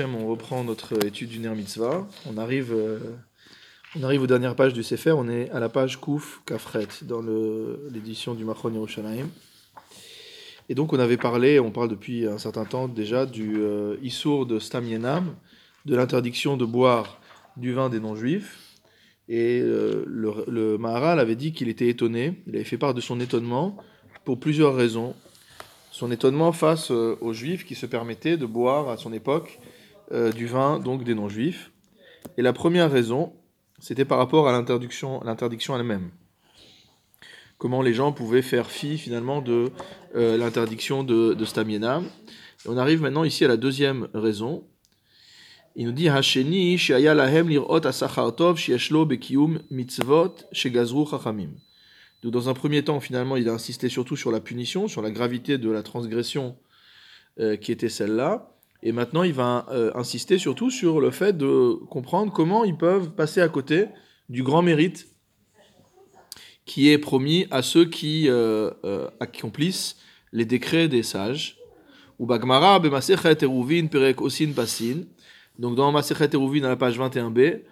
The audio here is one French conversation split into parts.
On reprend notre étude du Ner Mitzvah. On arrive aux dernières pages du Sefer. On est à la page Kouf Kafret dans l'édition du Machon Yerushalayim. Et donc on parle depuis un certain temps déjà du Issour de Stam Yenam, de l'interdiction de boire du vin des non-juifs. Et le Maharal avait dit qu'il était étonné. Il avait fait part de son étonnement pour plusieurs raisons. Son étonnement face aux Juifs qui se permettaient de boire à son époque du vin donc des non-Juifs. Et la première raison, c'était par rapport à l'interdiction elle-même. Comment les gens pouvaient faire fi finalement de l'interdiction de Stam Yenam. Et on arrive maintenant ici à la deuxième raison. Il nous dit Hasheni she'aya lahem lir'ot asachar tov sheyesh lo bekiyum mitzvot shegazru chachamim. Donc dans un premier temps, finalement, il a insisté surtout sur la punition, sur la gravité de la transgression qui était celle-là. Et maintenant, il va insister surtout sur le fait de comprendre comment ils peuvent passer à côté du grand mérite qui est promis à ceux qui accomplissent les décrets des sages. Ou Bagmara, be Massechet Eruvin, perek osin pasin. Donc dans Massechet Eruvin, à la page 21b,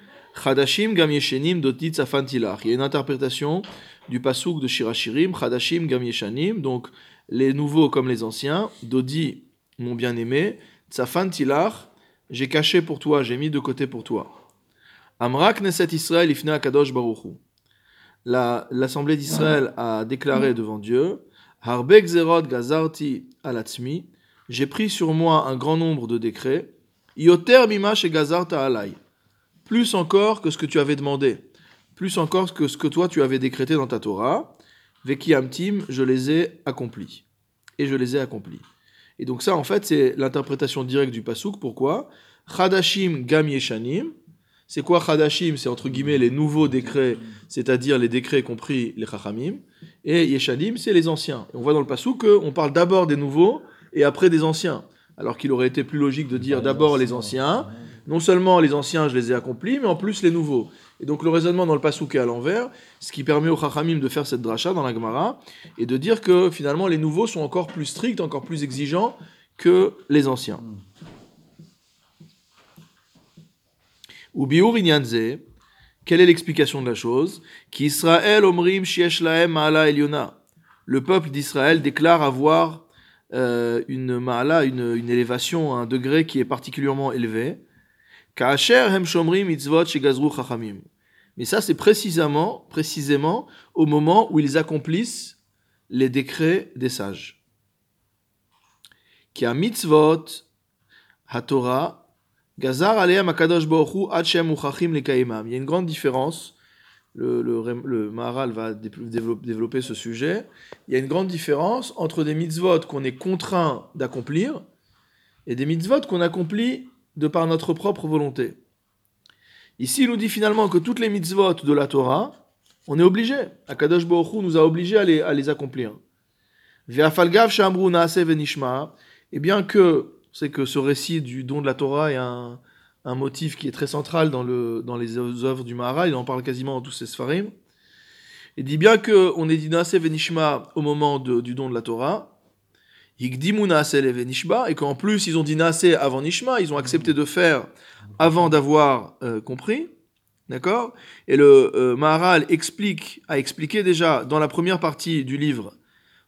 Chadashim gam yeshenim doti tzafan tilach. Il y a une interprétation du Passouk de Shirachirim, Chadashim gam yeshanim, donc les nouveaux comme les anciens, Dodi, mon bien-aimé, tzafan tilach, j'ai caché pour toi, j'ai mis de côté pour toi. Amra Knesset Israël ifne akadosh baruchu. L'Assemblée d'Israël a déclaré devant Dieu, Harbe gzerot gazarti alatzmi, j'ai pris sur moi un grand nombre de décrets, Yoter mima shegazarta alay, plus encore que ce que tu avais demandé, plus encore que ce que toi tu avais décrété dans ta Torah, Veki Amtim, je les ai accomplis. Et je les ai accomplis. Et donc ça, en fait, c'est l'interprétation directe du Passouk. Pourquoi ? Chadashim gam yeshanim. C'est quoi Chadashim ? C'est entre guillemets les nouveaux décrets, c'est-à-dire les décrets compris les Chachamim. Et Yeshanim, c'est les anciens. Et on voit dans le Passouk qu'on parle d'abord des nouveaux et après des anciens. Alors qu'il aurait été plus logique de dire d'abord les anciens. Non seulement les anciens, je les ai accomplis, mais en plus les nouveaux. Et donc le raisonnement dans le Passouk est à l'envers, ce qui permet aux Chachamim de faire cette dracha dans la Gemara, et de dire que finalement les nouveaux sont encore plus stricts, encore plus exigeants que les anciens. Ubiur inyanze, quelle est l'explication de la chose ? Qu'Israël omrim sheyesh lahem ma'ala eliona. Le peuple d'Israël déclare avoir une ma'ala, une élévation, un degré qui est particulièrement élevé. Mais ça, c'est précisément au moment où ils accomplissent les décrets des sages. Il y a une grande différence. Le Maharal va développer ce sujet. Il y a une grande différence entre des mitzvot qu'on est contraint d'accomplir et des mitzvot qu'on accomplit de par notre propre volonté. Ici, il nous dit finalement que toutes les mitzvot de la Torah, on est obligé. Akadosh Baruch Hu nous a obligés à les accomplir. Ve'afalgav she'amru na'aseh ve'nishma. Et bien que c'est que ce récit du don de la Torah est un motif qui est très central dans les œuvres du Maharal, il en parle quasiment dans tous ses Sfarim. Il dit bien que on est dit na'aseh ve'nishma au moment du don de la Torah. Et qu'en plus, ils ont dit Nasé avant Nishma, ils ont accepté de faire avant d'avoir compris. D'accord ? Et le Maharal a expliqué déjà dans la première partie du livre,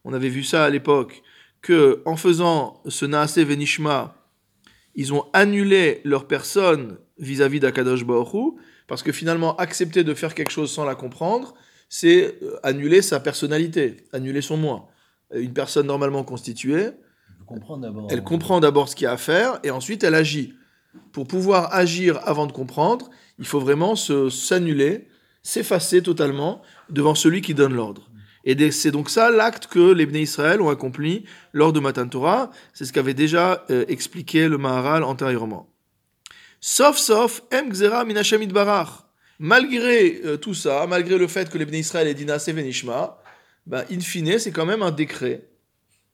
on avait vu ça à l'époque, qu'en faisant ce Nasé Venishma, ils ont annulé leur personne vis-à-vis d'Akadosh Baruch Hu, parce que finalement, accepter de faire quelque chose sans la comprendre, c'est annuler sa personnalité, annuler son moi. Une personne normalement constituée, elle comprend d'abord ce qu'il y a à faire et ensuite elle agit. Pour pouvoir agir avant de comprendre, il faut vraiment s'annuler, s'effacer totalement devant celui qui donne l'ordre. Et c'est donc ça l'acte que les Bnei Israël ont accompli lors de Matan Torah. C'est ce qu'avait déjà expliqué le Maharal antérieurement. Sauf, M'Gzera Min Hashem Itbarach. Malgré tout ça, malgré le fait que les Bnei Israël aient dit Na'aseh ve'nishma, in fine, c'est quand même un décret.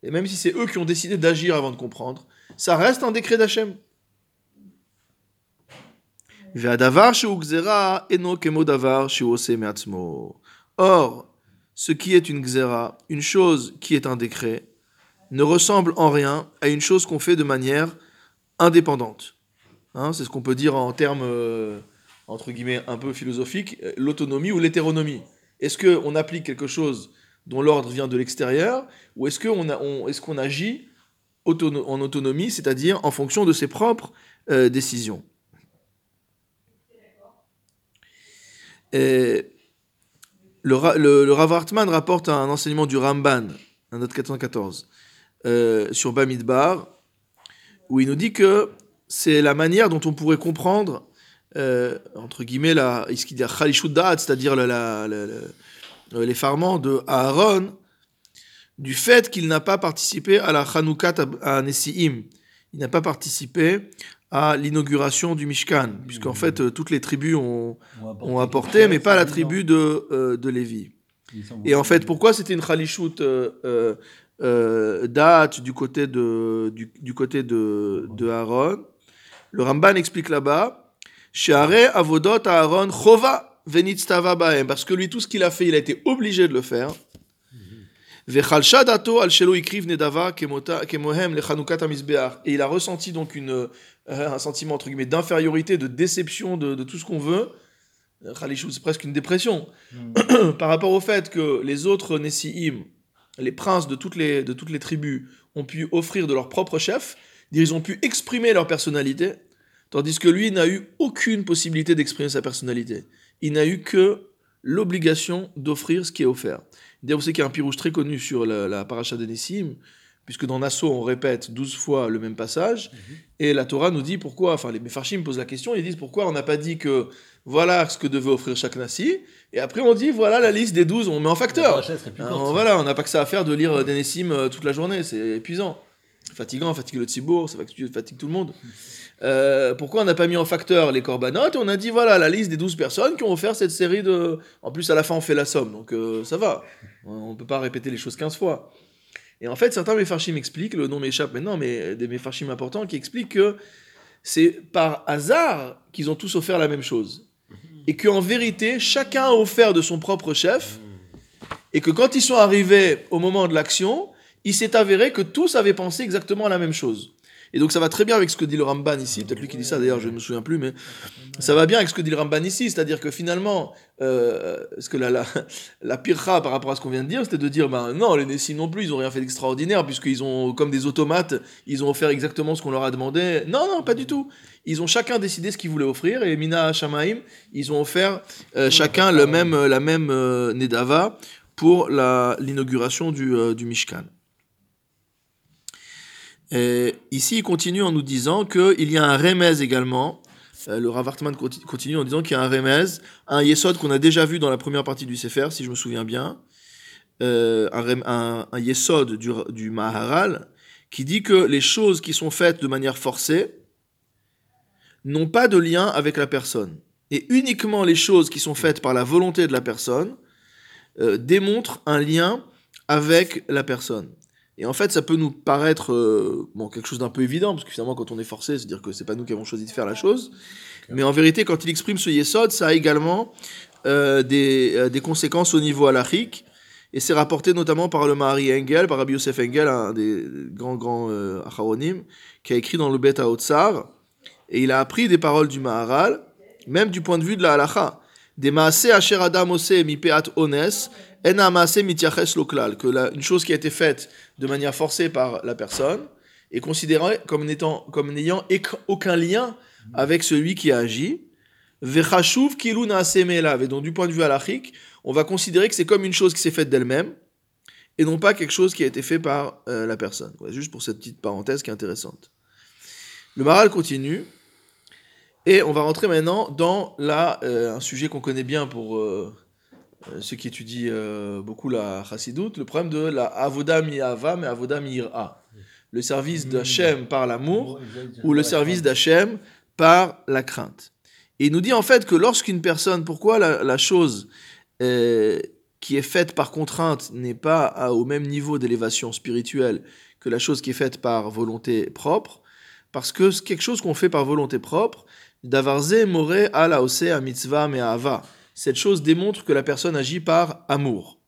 Et même si c'est eux qui ont décidé d'agir avant de comprendre, ça reste un décret d'Hachem. Or, ce qui est une gzera, une chose qui est un décret, ne ressemble en rien à une chose qu'on fait de manière indépendante. Hein, c'est ce qu'on peut dire en termes, entre guillemets, un peu philosophiques, l'autonomie ou l'hétéronomie. Est-ce qu'on applique quelque chose dont l'ordre vient de l'extérieur, ou est-ce qu'on agit en autonomie, c'est-à-dire en fonction de ses propres décisions. Et le Rav Hartman rapporte un enseignement du Ramban, un autre 414, sur Bamidbar, où il nous dit que c'est la manière dont on pourrait comprendre, entre guillemets, ce qu'il dit Khalishut Da'at, c'est-à-dire l'effarement de Aaron, du fait qu'il n'a pas participé à la Hanoukat à Nessi'im. Il n'a pas participé à l'inauguration du Mishkan, puisqu'en fait, toutes les tribus ont apporté, mais pas la tribu de Lévi. Et en fait, pourquoi c'était une Khalishut Da'at du côté de Aaron? Le Ramban explique là-bas, « She'arei avodot Aaron chova » parce que lui, tout ce qu'il a fait, il a été obligé de le faire. Et il a ressenti donc un sentiment, entre guillemets, d'infériorité, de déception de tout ce qu'on veut. C'est presque une dépression. Par rapport au fait que les autres Nessi'im, les princes de toutes les tribus, ont pu offrir de leur propre chef, ils ont pu exprimer leur personnalité, tandis que lui n'a eu aucune possibilité d'exprimer sa personnalité. Il n'a eu que l'obligation d'offrir ce qui est offert. D'ailleurs, vous savez qu'il y a un pirouche très connu sur la paracha de Nessim, puisque dans Nassau, on répète 12 fois le même passage, et la Torah nous dit pourquoi, enfin les Mefarshim posent la question, ils disent pourquoi on n'a pas dit que voilà ce que devait offrir chaque Nassi, et après on dit voilà la liste des 12, on met en facteur. On n'a pas que ça à faire de lire des Nessim toute la journée, c'est épuisant. Fatigant, fatigue le Tzibur, ça fatigue tout le monde. Pourquoi on n'a pas mis en facteur les corbanotes? On a dit voilà la liste des 12 personnes qui ont offert cette série de... En plus à la fin on fait la somme, donc ça va. On ne peut pas répéter les choses 15 fois. Et en fait certains Mefarshim expliquent, le nom m'échappe maintenant, mais des Mefarshim importants qui expliquent que c'est par hasard qu'ils ont tous offert la même chose. Et qu'en vérité chacun a offert de son propre chef, et que quand ils sont arrivés au moment de l'action... il s'est avéré que tous avaient pensé exactement à la même chose. Et donc ça va très bien avec ce que dit le Ramban ici, peut-être lui qui dit ça d'ailleurs, je ne me souviens plus, mais ça va bien avec ce que dit le Ramban ici, c'est-à-dire que finalement, parce que la pircha par rapport à ce qu'on vient de dire, c'était de dire, ben non, les Nessim non plus, ils n'ont rien fait d'extraordinaire, puisqu'ils ont, comme des automates, ils ont offert exactement ce qu'on leur a demandé. Non, pas du tout. Ils ont chacun décidé ce qu'ils voulaient offrir, et Mina Shamaim, ils ont offert chacun la même Nedava pour l'inauguration du Mishkan. Et ici, il continue en nous disant qu'il y a un remez également. Le Rav Hartman continue en disant qu'il y a un remez, un yesod qu'on a déjà vu dans la première partie du Sefer, si je me souviens bien, un yesod du Maharal, qui dit que les choses qui sont faites de manière forcée n'ont pas de lien avec la personne. Et uniquement les choses qui sont faites par la volonté de la personne démontrent un lien avec la personne. Et en fait, ça peut nous paraître quelque chose d'un peu évident, parce que finalement, quand on est forcé, c'est-à-dire que c'est pas nous qui avons choisi de faire la chose. Mais en vérité, quand il exprime ce yesod, ça a également des conséquences au niveau halakhique. Et c'est rapporté notamment par le Mahari Engel, par Rabbi Yosef Engel, un des grands Acharonim, qui a écrit dans le Beit Haotzar. Et il a appris des paroles du Maharal, même du point de vue de la halakha. Des maaseh asher adam oseh mi peat ones, en ha maaseh mitiaches loklal, que une chose qui a été faite de manière forcée par la personne est considérée comme n'ayant aucun lien avec celui qui a agi. Vechashuv kilu naaseh me'elav, et donc du point de vue halakhique, on va considérer que c'est comme une chose qui s'est faite d'elle-même et non pas quelque chose qui a été fait par la personne. Ouais, juste pour cette petite parenthèse qui est intéressante. Le Maharal continue. Et on va rentrer maintenant dans un sujet qu'on connaît bien pour ceux qui étudient beaucoup la chassidoute, le problème de la avoda mi'ahava, mais avoda mi'ira. Le service d'Hachem par l'amour ou le service d'Hachem par la crainte. Et il nous dit en fait que lorsqu'une personne, pourquoi la chose qui est faite par contrainte n'est pas au même niveau d'élévation spirituelle que la chose qui est faite par volonté propre, parce que c'est quelque chose qu'on fait par volonté propre, Davarze more ala ose a mitzvah me'ahava. Cette chose démontre que la personne agit par amour.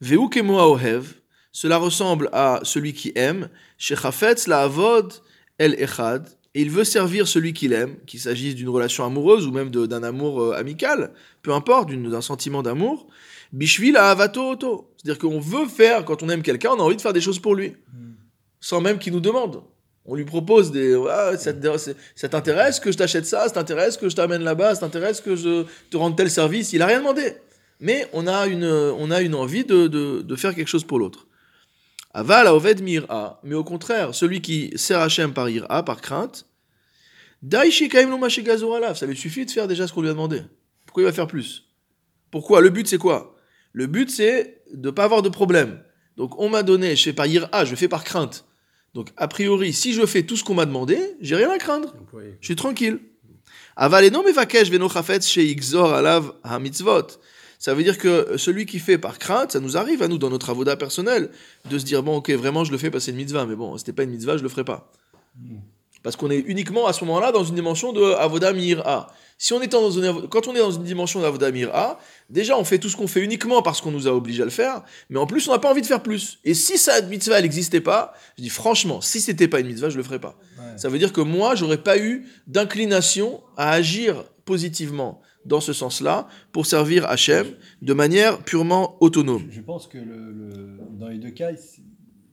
Ve'u kemo ha'ohev, cela ressemble à celui qui aime, shechafetz la'avod el echad, et il veut servir celui qu'il aime, qu'il s'agisse d'une relation amoureuse ou même d'un amour amical, peu importe, d'un sentiment d'amour, bishvil ahavato oto. C'est-à-dire qu'on veut faire, quand on aime quelqu'un, on a envie de faire des choses pour lui, sans même qu'il nous demande. On lui propose des... Ah, ça t'intéresse que je t'achète ça t'intéresse que je t'amène là-bas t'intéresse que je te rende tel service. Il n'a rien demandé. Mais on a une envie de faire quelque chose pour l'autre. Aval haoved mir'a. Mais au contraire, celui qui sert Hachem par ir'a, par crainte, daishikaim lo mashigazur alav. Ça lui suffit de faire déjà ce qu'on lui a demandé. Pourquoi il va faire plus? Pourquoi? Le but, c'est quoi? Le but, c'est de ne pas avoir de problème. Donc, on m'a donné, je fais par ir'a, je fais par crainte. Donc, a priori, si je fais tout ce qu'on m'a demandé, j'ai rien à craindre. Je suis tranquille. Aval non mevakesh veno chafetz sheigzor alav hamitzvot. Ça veut dire que celui qui fait par crainte, ça nous arrive à nous, dans notre avoda personnelle, de se dire, bon, ok, vraiment, je le fais parce que c'est une mitzvah, mais bon, c'était pas une mitzvah, je le ferai pas. Parce qu'on est uniquement, à ce moment-là, dans une dimension de avoda mir'a. Quand on est dans une dimension d'avoda mir'a, déjà, on fait tout ce qu'on fait uniquement parce qu'on nous a obligés à le faire, mais en plus, on n'a pas envie de faire plus. Et si cette mitzvah, elle n'existait pas, je dis, franchement, si c'était pas une mitzvah, je le ferai pas. Ouais. Ça veut dire que moi, j'aurais pas eu d'inclination à agir positivement dans ce sens-là, pour servir Hachem de manière purement autonome. Je pense que dans les deux cas,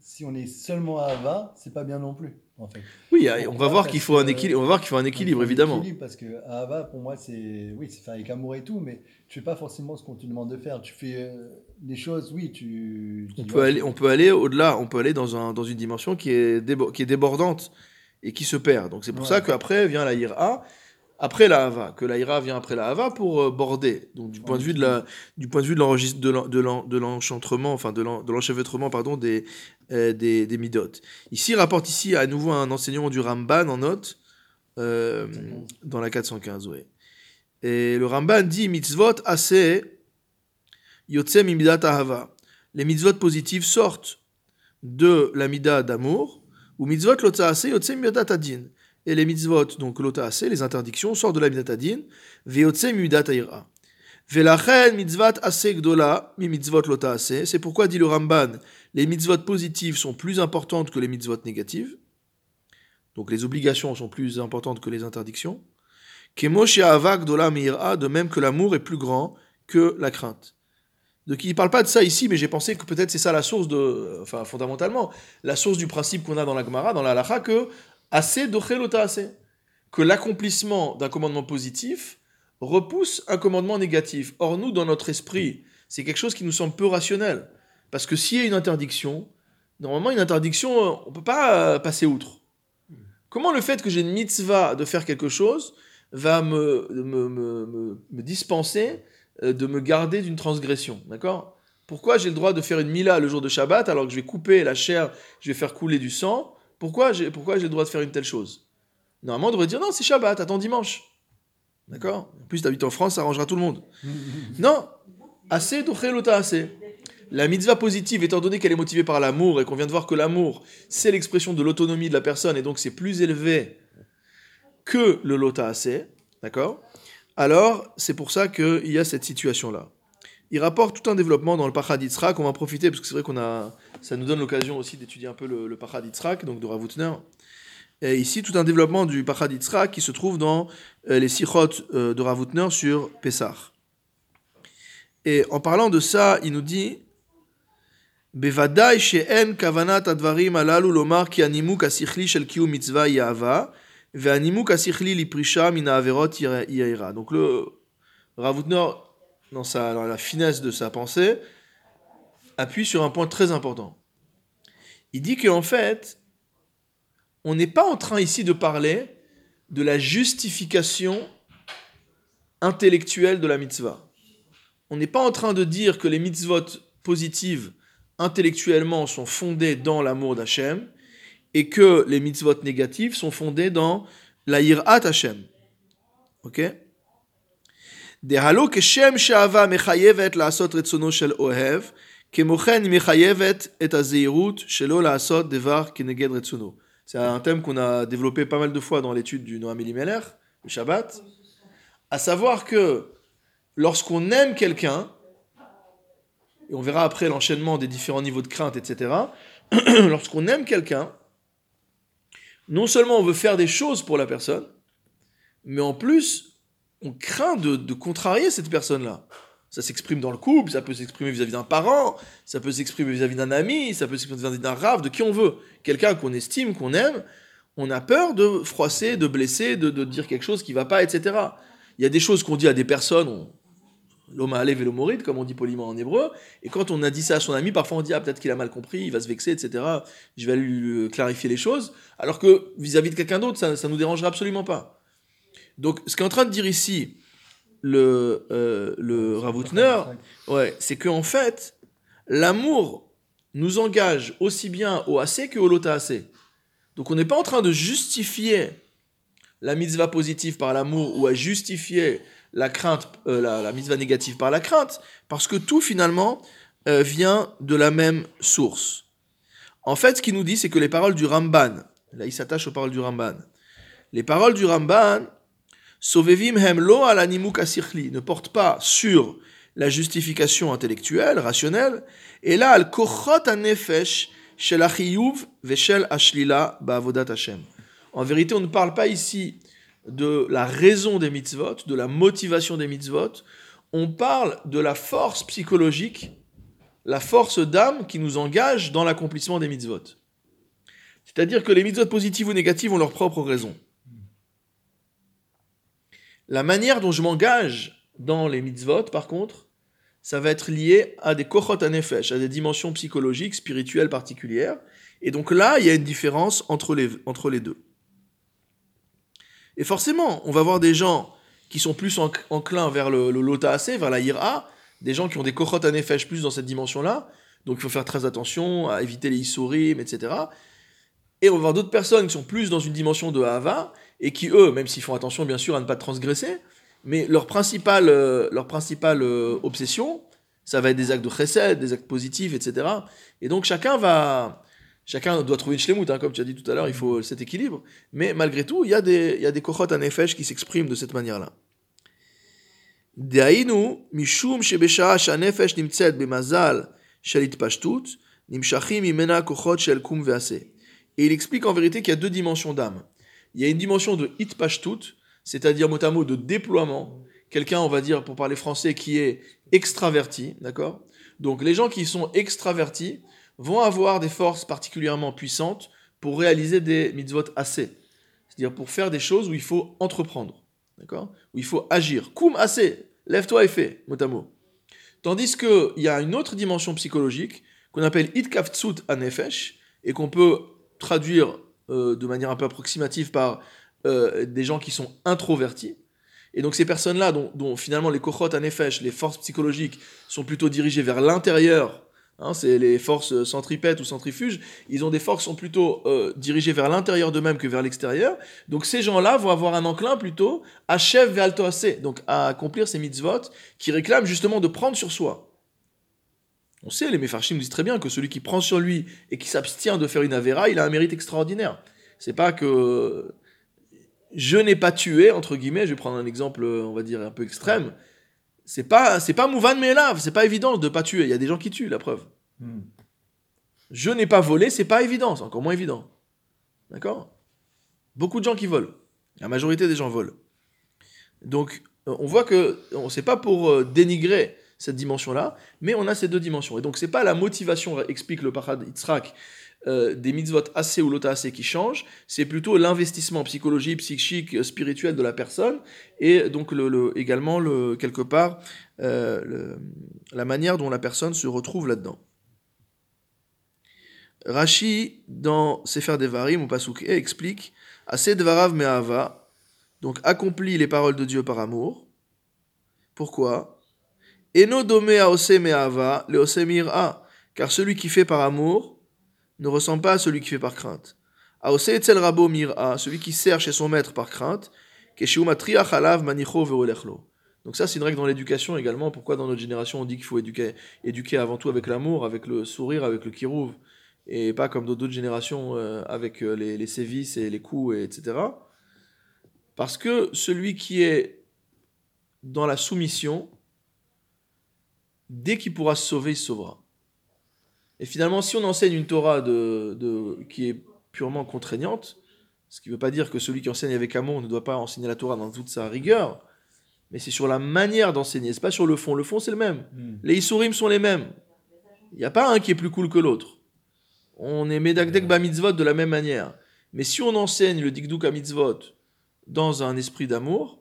si on est seulement à Hava, c'est pas bien non plus, en fait. Oui, on va voir qu'il faut un équilibre, évidemment. Parce que à Hava, pour moi, c'est fait avec amour et tout, mais tu fais pas forcément ce qu'on te demande de faire. Tu fais des choses, oui, on peut aller au-delà, on peut aller dans une dimension qui est débordante et qui se perd. Donc c'est pour ça qu'après vient la Yir'a, après la Hava, que la Ira vient après la Hava pour border. Donc du point de vue de l'enchevêtrement des midot. Ici rapporte ici à nouveau un enseignement du Ramban en note dans la 415. Ouais. Et le Ramban dit mitzvot aseh yotze midat hava. Les mitzvot positives sortent de la mida d'amour ou mitzvot lotza aseh yotze midat adin. Et les mitzvot, donc l'otaase, les interdictions, sortent de la midat adin, veotse midat aira. Velachen mitzvat ase gdola, mi mitzvot l'otaase. C'est pourquoi, dit le Ramban, les mitzvot positives sont plus importantes que les mitzvot négatives. Donc les obligations sont plus importantes que les interdictions. Kemosh ya'ava gdola mi'ira, de même que l'amour est plus grand que la crainte. Donc il ne parle pas de ça ici, mais j'ai pensé que peut-être c'est ça la source de, enfin fondamentalement, la source du principe qu'on a dans la Gemara, dans la Halakha, que assez d'ochelota assez, que l'accomplissement d'un commandement positif repousse un commandement négatif. Or nous, dans notre esprit, c'est quelque chose qui nous semble peu rationnel, parce que s'il y a une interdiction, normalement une interdiction, on peut pas passer outre. Comment le fait que j'ai une mitzvah de faire quelque chose va me dispenser de me garder d'une transgression, d'accord? Pourquoi j'ai le droit de faire une mila le jour de Shabbat alors que je vais couper la chair, je vais faire couler du sang? Pourquoi j'ai le droit de faire une telle chose? Normalement, on devrait dire, non, c'est Shabbat, attends dimanche. D'accord? En plus, t'habites en France, ça arrangera tout le monde. Non, assez d'ochelota assez. La mitzvah positive, étant donné qu'elle est motivée par l'amour, et qu'on vient de voir que l'amour, c'est l'expression de l'autonomie de la personne, et donc c'est plus élevé que le lota assez, d'accord? Alors, c'est pour ça qu'il y a cette situation-là. Il rapporte tout un développement dans le Pachad Yitzchak, on va en profiter, parce que c'est vrai ça nous donne l'occasion aussi d'étudier un peu le Pachad Yitzchak, donc de Rav Hutner. Et ici, tout un développement du Pachad Yitzchak qui se trouve dans les Sichot de Rav Hutner sur Pessah. Et en parlant de ça, il nous dit Bevadai she'en kavanat advarim alalu lomar ki animuk asichli shel kiyum mitzvah ya'ava ve'animuk asichli li prisha min ha'averot ya'ira. Donc le Rav Hutner, dans la finesse de sa pensée, appuie sur un point très important. Il dit qu'en fait, on n'est pas en train ici de parler de la justification intellectuelle de la mitzvah. On n'est pas en train de dire que les mitzvot positives intellectuellement sont fondées dans l'amour d'Hachem et que les mitzvot négatives sont fondées dans la yir'at Hachem. Ok ? Dehalo keshem shava mechayevet laasot retzono shel ohev, kemochen mechayevet et azeirut shelo laasot devar keneged retzono. C'est un thème qu'on a développé pas mal de fois dans l'étude du Noam Elimelech, le Shabbat, à savoir que lorsqu'on aime quelqu'un, et on verra après l'enchaînement des différents niveaux de crainte, etc., lorsqu'on aime quelqu'un, non seulement on veut faire des choses pour la personne, mais en plus, on craint de contrarier cette personne-là. Ça s'exprime dans le couple, ça peut s'exprimer vis-à-vis d'un parent, ça peut s'exprimer vis-à-vis d'un ami, ça peut s'exprimer vis-à-vis d'un rave, de qui on veut. Quelqu'un qu'on estime, qu'on aime, on a peur de froisser, de blesser, de dire quelque chose qui ne va pas, etc. Il y a des choses qu'on dit à des personnes, l'homme a alev et l'homme morid, comme on dit poliment en hébreu, et quand on a dit ça à son ami, parfois on dit « Ah, peut-être qu'il a mal compris, il va se vexer, etc. Je vais lui clarifier les choses. » Alors que vis-à-vis de quelqu'un d'autre, ça ne nous dérangera absolument pas. Donc, ce qu'est en train de dire ici le Rav Hutner, c'est qu'en fait, l'amour nous engage aussi bien au assez qu'au lota assez. Donc on n'est pas en train de justifier la mitzvah positive par l'amour ou à justifier la crainte, la mitzvah négative par la crainte, parce que tout finalement vient de la même source. En fait, ce qu'il nous dit, c'est que les paroles du Ramban, là il s'attache aux paroles du Ramban, les paroles du Ramban, Sovevim hem lo al animuk asirli, ne portent pas sur la justification intellectuelle, rationnelle, et là al kochot anefesh shel achiyuv veshel ashlila ba'avodat Hashem. En vérité, on ne parle pas ici de la raison des mitzvot, de la motivation des mitzvot, on parle de la force psychologique, la force d'âme qui nous engage dans l'accomplissement des mitzvot. C'est-à-dire que les mitzvot positives ou négatives ont leur propre raison. La manière dont je m'engage dans les mitzvot, par contre, ça va être lié à des kochot hanefesh, à des dimensions psychologiques, spirituelles particulières. Et donc là, il y a une différence entre les deux. Et forcément, on va voir des gens qui sont plus enclins vers le lota asé, vers la yira, des gens qui ont des kochot hanefesh plus dans cette dimension-là. Donc il faut faire très attention à éviter les isourim, etc. Et on va voir d'autres personnes qui sont plus dans une dimension de hava, et qui, eux, même s'ils font attention, bien sûr, à ne pas transgresser, mais leur principale obsession, ça va être des actes de chesed, des actes positifs, etc. Et donc, chacun doit trouver une shlemout, comme tu as dit tout à l'heure, il faut cet équilibre, mais malgré tout, il y a des kochot hanefesh qui s'expriment de cette manière-là. De'ainu, mishum shebesha'a shehanefesh nimtzet bemazal shel hitpashtut, nimshachim mimena kochot shel kum ve'aseh. Et il explique en vérité qu'il y a deux dimensions d'âme. Il y a une dimension de hitpashtut, c'est-à-dire mot à mot de déploiement. Quelqu'un, on va dire, pour parler français, qui est extraverti, d'accord ? Donc les gens qui sont extravertis vont avoir des forces particulièrement puissantes pour réaliser des mitzvot assez. C'est-à-dire pour faire des choses où il faut entreprendre, d'accord ? Où il faut agir. Koum assez, lève-toi et fais, mot à mot. Tandis qu'il y a une autre dimension psychologique qu'on appelle hitkaftsut hanefesh et qu'on peut traduire de manière un peu approximative par des gens qui sont introvertis. Et donc ces personnes-là, dont finalement les kochot hanefesh, les forces psychologiques, sont plutôt dirigées vers l'intérieur, c'est les forces centripètes ou centrifuges, ils ont des forces qui sont plutôt dirigées vers l'intérieur d'eux-mêmes que vers l'extérieur. Donc ces gens-là vont avoir un enclin plutôt à chef vers alto assez, donc à accomplir ces mitzvot qui réclament justement de prendre sur soi. On sait, les Mefarshim disent très bien que celui qui prend sur lui et qui s'abstient de faire une avéra, il a un mérite extraordinaire. C'est pas que je n'ai pas tué, entre guillemets, je vais prendre un exemple, on va dire, un peu extrême. C'est pas mouvan me'elav, c'est pas évident de pas tuer. Il y a des gens qui tuent, la preuve. Je n'ai pas volé, c'est pas évident, c'est encore moins évident. D'accord ? Beaucoup de gens qui volent. La majorité des gens volent. Donc, on voit que c'est pas pour dénigrer cette dimension-là, mais on a ces deux dimensions. Et donc, c'est pas la motivation, explique le Pachad Yitzchak, des mitzvot assez ou lota assez qui change, c'est plutôt l'investissement psychologique, psychique, spirituel de la personne, et donc également, quelque part, la manière dont la personne se retrouve là-dedans. Rashi, dans Sefer Devarim, ou Passouk, explique « Aseh devarav me'ahava », donc accomplit les paroles de Dieu par amour. Pourquoi ? Eno domé a osé me'ava, le osé mir'a, car celui qui fait par amour ne ressemble pas à celui qui fait par crainte. A osé etzel rabo mir'a, celui qui sert chez son maître par crainte, keshu matriach alav manicho ve'olechlo. Donc ça, c'est une règle dans l'éducation également. Pourquoi dans notre génération on dit qu'il faut éduquer avant tout avec l'amour, avec le sourire, avec le kirouv, et pas comme d'autres générations avec les sévices et les coups, etc. Parce que celui qui est dans la soumission, dès qu'il pourra se sauver, il se sauvera. Et finalement, si on enseigne une Torah qui est purement contraignante, Ce qui ne veut pas dire que celui qui enseigne avec amour ne doit pas enseigner la Torah dans toute sa rigueur, mais c'est sur la manière d'enseigner, c'est pas sur le fond. Le fond, c'est le même. Les Issourim sont les mêmes. Il n'y a pas un qui est plus cool que l'autre. On est Medakdek ba mitzvot de la même manière. Mais si on enseigne le Dikduk à mitzvot dans un esprit d'amour,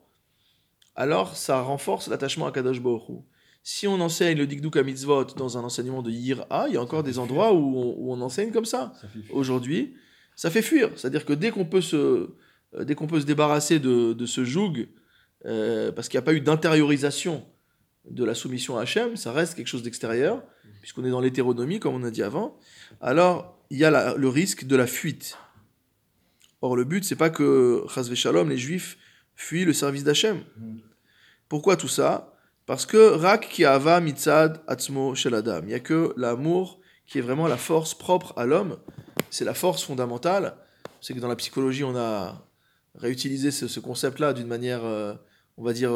alors ça renforce l'attachement à Kadosh Baruch Hu. Si on enseigne le Dikduk à mitzvot dans un enseignement de Yira, il y a encore des endroits où on enseigne comme ça. Aujourd'hui, ça fait fuir. C'est-à-dire que dès qu'on peut se débarrasser de ce joug, parce qu'il n'y a pas eu d'intériorisation de la soumission à Hachem, ça reste quelque chose d'extérieur, puisqu'on est dans l'hétéronomie, comme on a dit avant, alors il y a le risque de la fuite. Or, le but, c'est pas que, chas v'shalom, les Juifs fuient le service d'Hachem. Pourquoi tout ça ? Parce que rak ki hava mitzad atzmo shel adam. Il n'y a que l'amour qui est vraiment la force propre à l'homme. C'est la force fondamentale. C'est que dans la psychologie, on a réutilisé ce concept-là d'une manière, on va dire,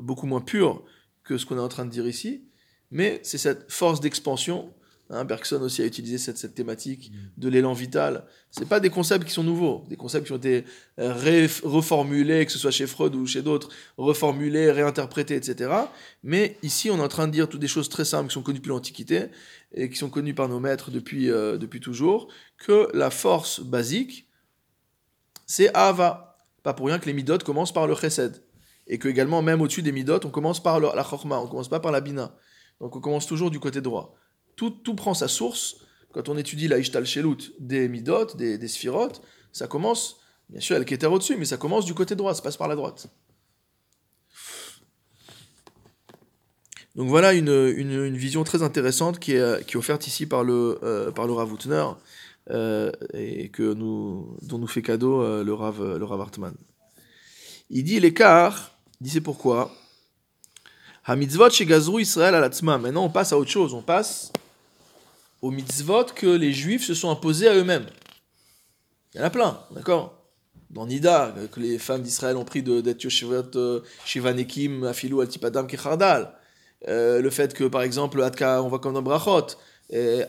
beaucoup moins pure que ce qu'on est en train de dire ici. Mais c'est cette force d'expansion. Bergson aussi a utilisé cette thématique de l'élan vital. Ce n'est pas des concepts qui sont nouveaux, des concepts qui ont été reformulés, que ce soit chez Freud ou chez d'autres, reformulés, réinterprétés, etc. Mais ici, on est en train de dire toutes des choses très simples qui sont connues depuis l'Antiquité et qui sont connues par nos maîtres depuis toujours, que la force basique, c'est Ahava. Pas pour rien que les midot commencent par le chesed. Et que également, même au-dessus des midot, on commence par la chorma, on ne commence pas par la bina. Donc on commence toujours du côté droit. Tout prend sa source. Quand on étudie la Ishtal Shelut des Midot, des Sphirot, ça commence, bien sûr, elle Kéter au-dessus, mais ça commence du côté droit, ça passe par la droite. Donc voilà une vision très intéressante qui est offerte ici par le Rav Hutner, et dont nous fait cadeau le Rav Hartman. Il dit l'écart, il dit c'est pourquoi. Ha mitzvot shegazru Israël al atzma. Maintenant, on passe à autre chose. On passe aux mitzvot que les Juifs se sont imposés à eux-mêmes. Il y en a plein, d'accord ? Dans Nida, que les femmes d'Israël ont pris d'être yoshevet shivanekim afilu al tipadam kechardal. Le fait que, par exemple, on voit comme dans Brachot,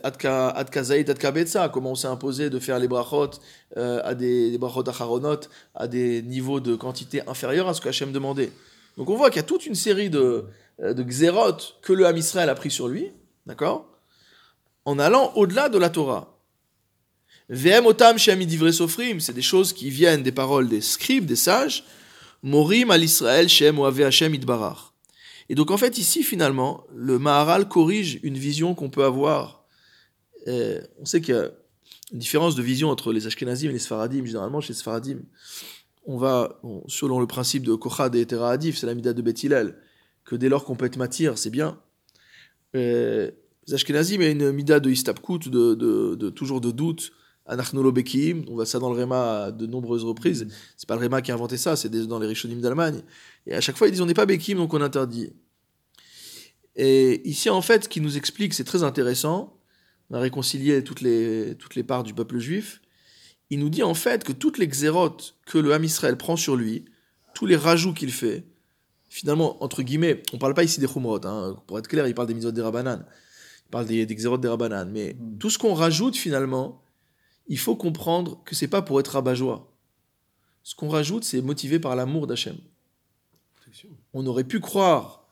Adka Zait, Adka Betsa, comment on s'est imposé de faire les brachot à des brachot acharonot à des niveaux de quantité inférieurs à ce que Hachem demandait. Donc on voit qu'il y a toute une série de xérotes que le Ham Israël a pris sur lui, d'accord, en allant au-delà de la Torah. Vem otam shehem idivrei sofrim, c'est des choses qui viennent des paroles des scribes, des sages. Morim al Israël shehem ohavei Hachem idbarach. Et donc en fait ici finalement, le Maharal corrige une vision qu'on peut avoir. Et on sait qu'il y a une différence de vision entre les Ashkenazim et les Sfaradim. Généralement chez les Sfaradim, on va, selon le principe de Kochad et Tera Adif, c'est la mida de Beit Hillel, que dès lors qu'on peut être matir, c'est bien. Les Ashkenazim, il y a une mida de Istabkout, toujours de doute, Anachnolo Bekiim, on voit ça dans le Réma à de nombreuses reprises, c'est pas le Réma qui a inventé ça, c'est dans les Rishonim d'Allemagne, et à chaque fois ils disent on n'est pas Bekiim, donc on interdit. Et ici en fait, ce qui nous explique, c'est très intéressant, on a réconcilié toutes les parts du peuple juif. Il nous dit en fait que toutes les xérotes que le Ham Israël prend sur lui, tous les rajouts qu'il fait, finalement, entre guillemets, on ne parle pas ici des chumrot, pour être clair, il parle des mitzvot des Rabbanan, il parle des xérotes des Rabbanan, mais tout ce qu'on rajoute finalement, il faut comprendre que ce n'est pas pour être rabat-joie. Ce qu'on rajoute, c'est motivé par l'amour d'Hachem. On aurait pu croire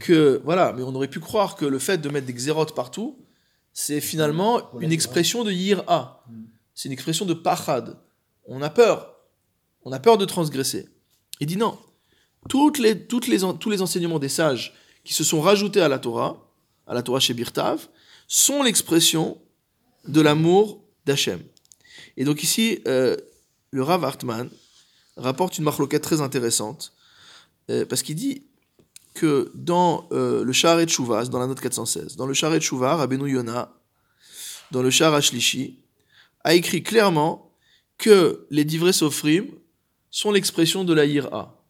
que, mais on aurait pu croire que le fait de mettre des xérotes partout, c'est finalement une expression de yira. C'est une expression de pachad. On a peur de transgresser. Il dit non. Tous les enseignements des sages qui se sont rajoutés à la Torah chez Birtav, sont l'expression de l'amour d'Hachem. Et donc ici, le Rav Hartman rapporte une machloquette très intéressante, parce qu'il dit que dans le Char Chouvar, dans la note 416, dans le Char Chouvar, Rabbeinu Yonah, dans le Char Ashlishi, a écrit clairement que les divrei sofrim sont l'expression de la yira.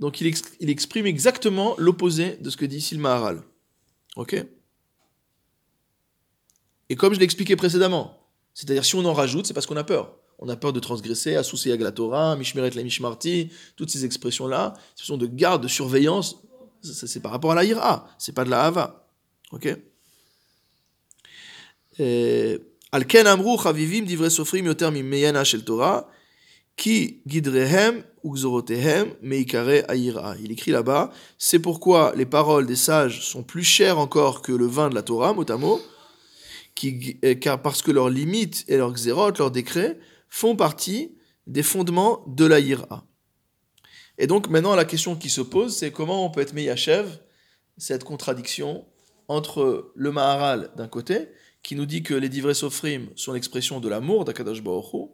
Donc il exprime exactement l'opposé de ce que dit ici le Maharal. Ok ? Et comme je l'expliquais précédemment, c'est-à-dire si on en rajoute, c'est parce qu'on a peur. On a peur de transgresser, assoucier à la Torah, mishmeret la mishmarti, toutes ces expressions-là, ce sont de garde, de surveillance, c'est par rapport à la yira, c'est pas de la hava. Ok ? Al ken amru chavivim divrei sofrim yoter mimeyan shel Torah Ki gidrehem uxorotehem meikare aira. Il écrit là-bas, c'est pourquoi les paroles des sages sont plus chères encore que le vin de la Torah, mot à mot, car parce que leurs limites et leurs xérotes, leurs décrets, font partie des fondements de la ira. Et donc maintenant la question qui se pose, c'est comment on peut être meyachev cette contradiction entre le Maharal d'un côté, qui nous dit que les divrei sofrim sont l'expression de l'amour d'Akadosh Baruch Hu,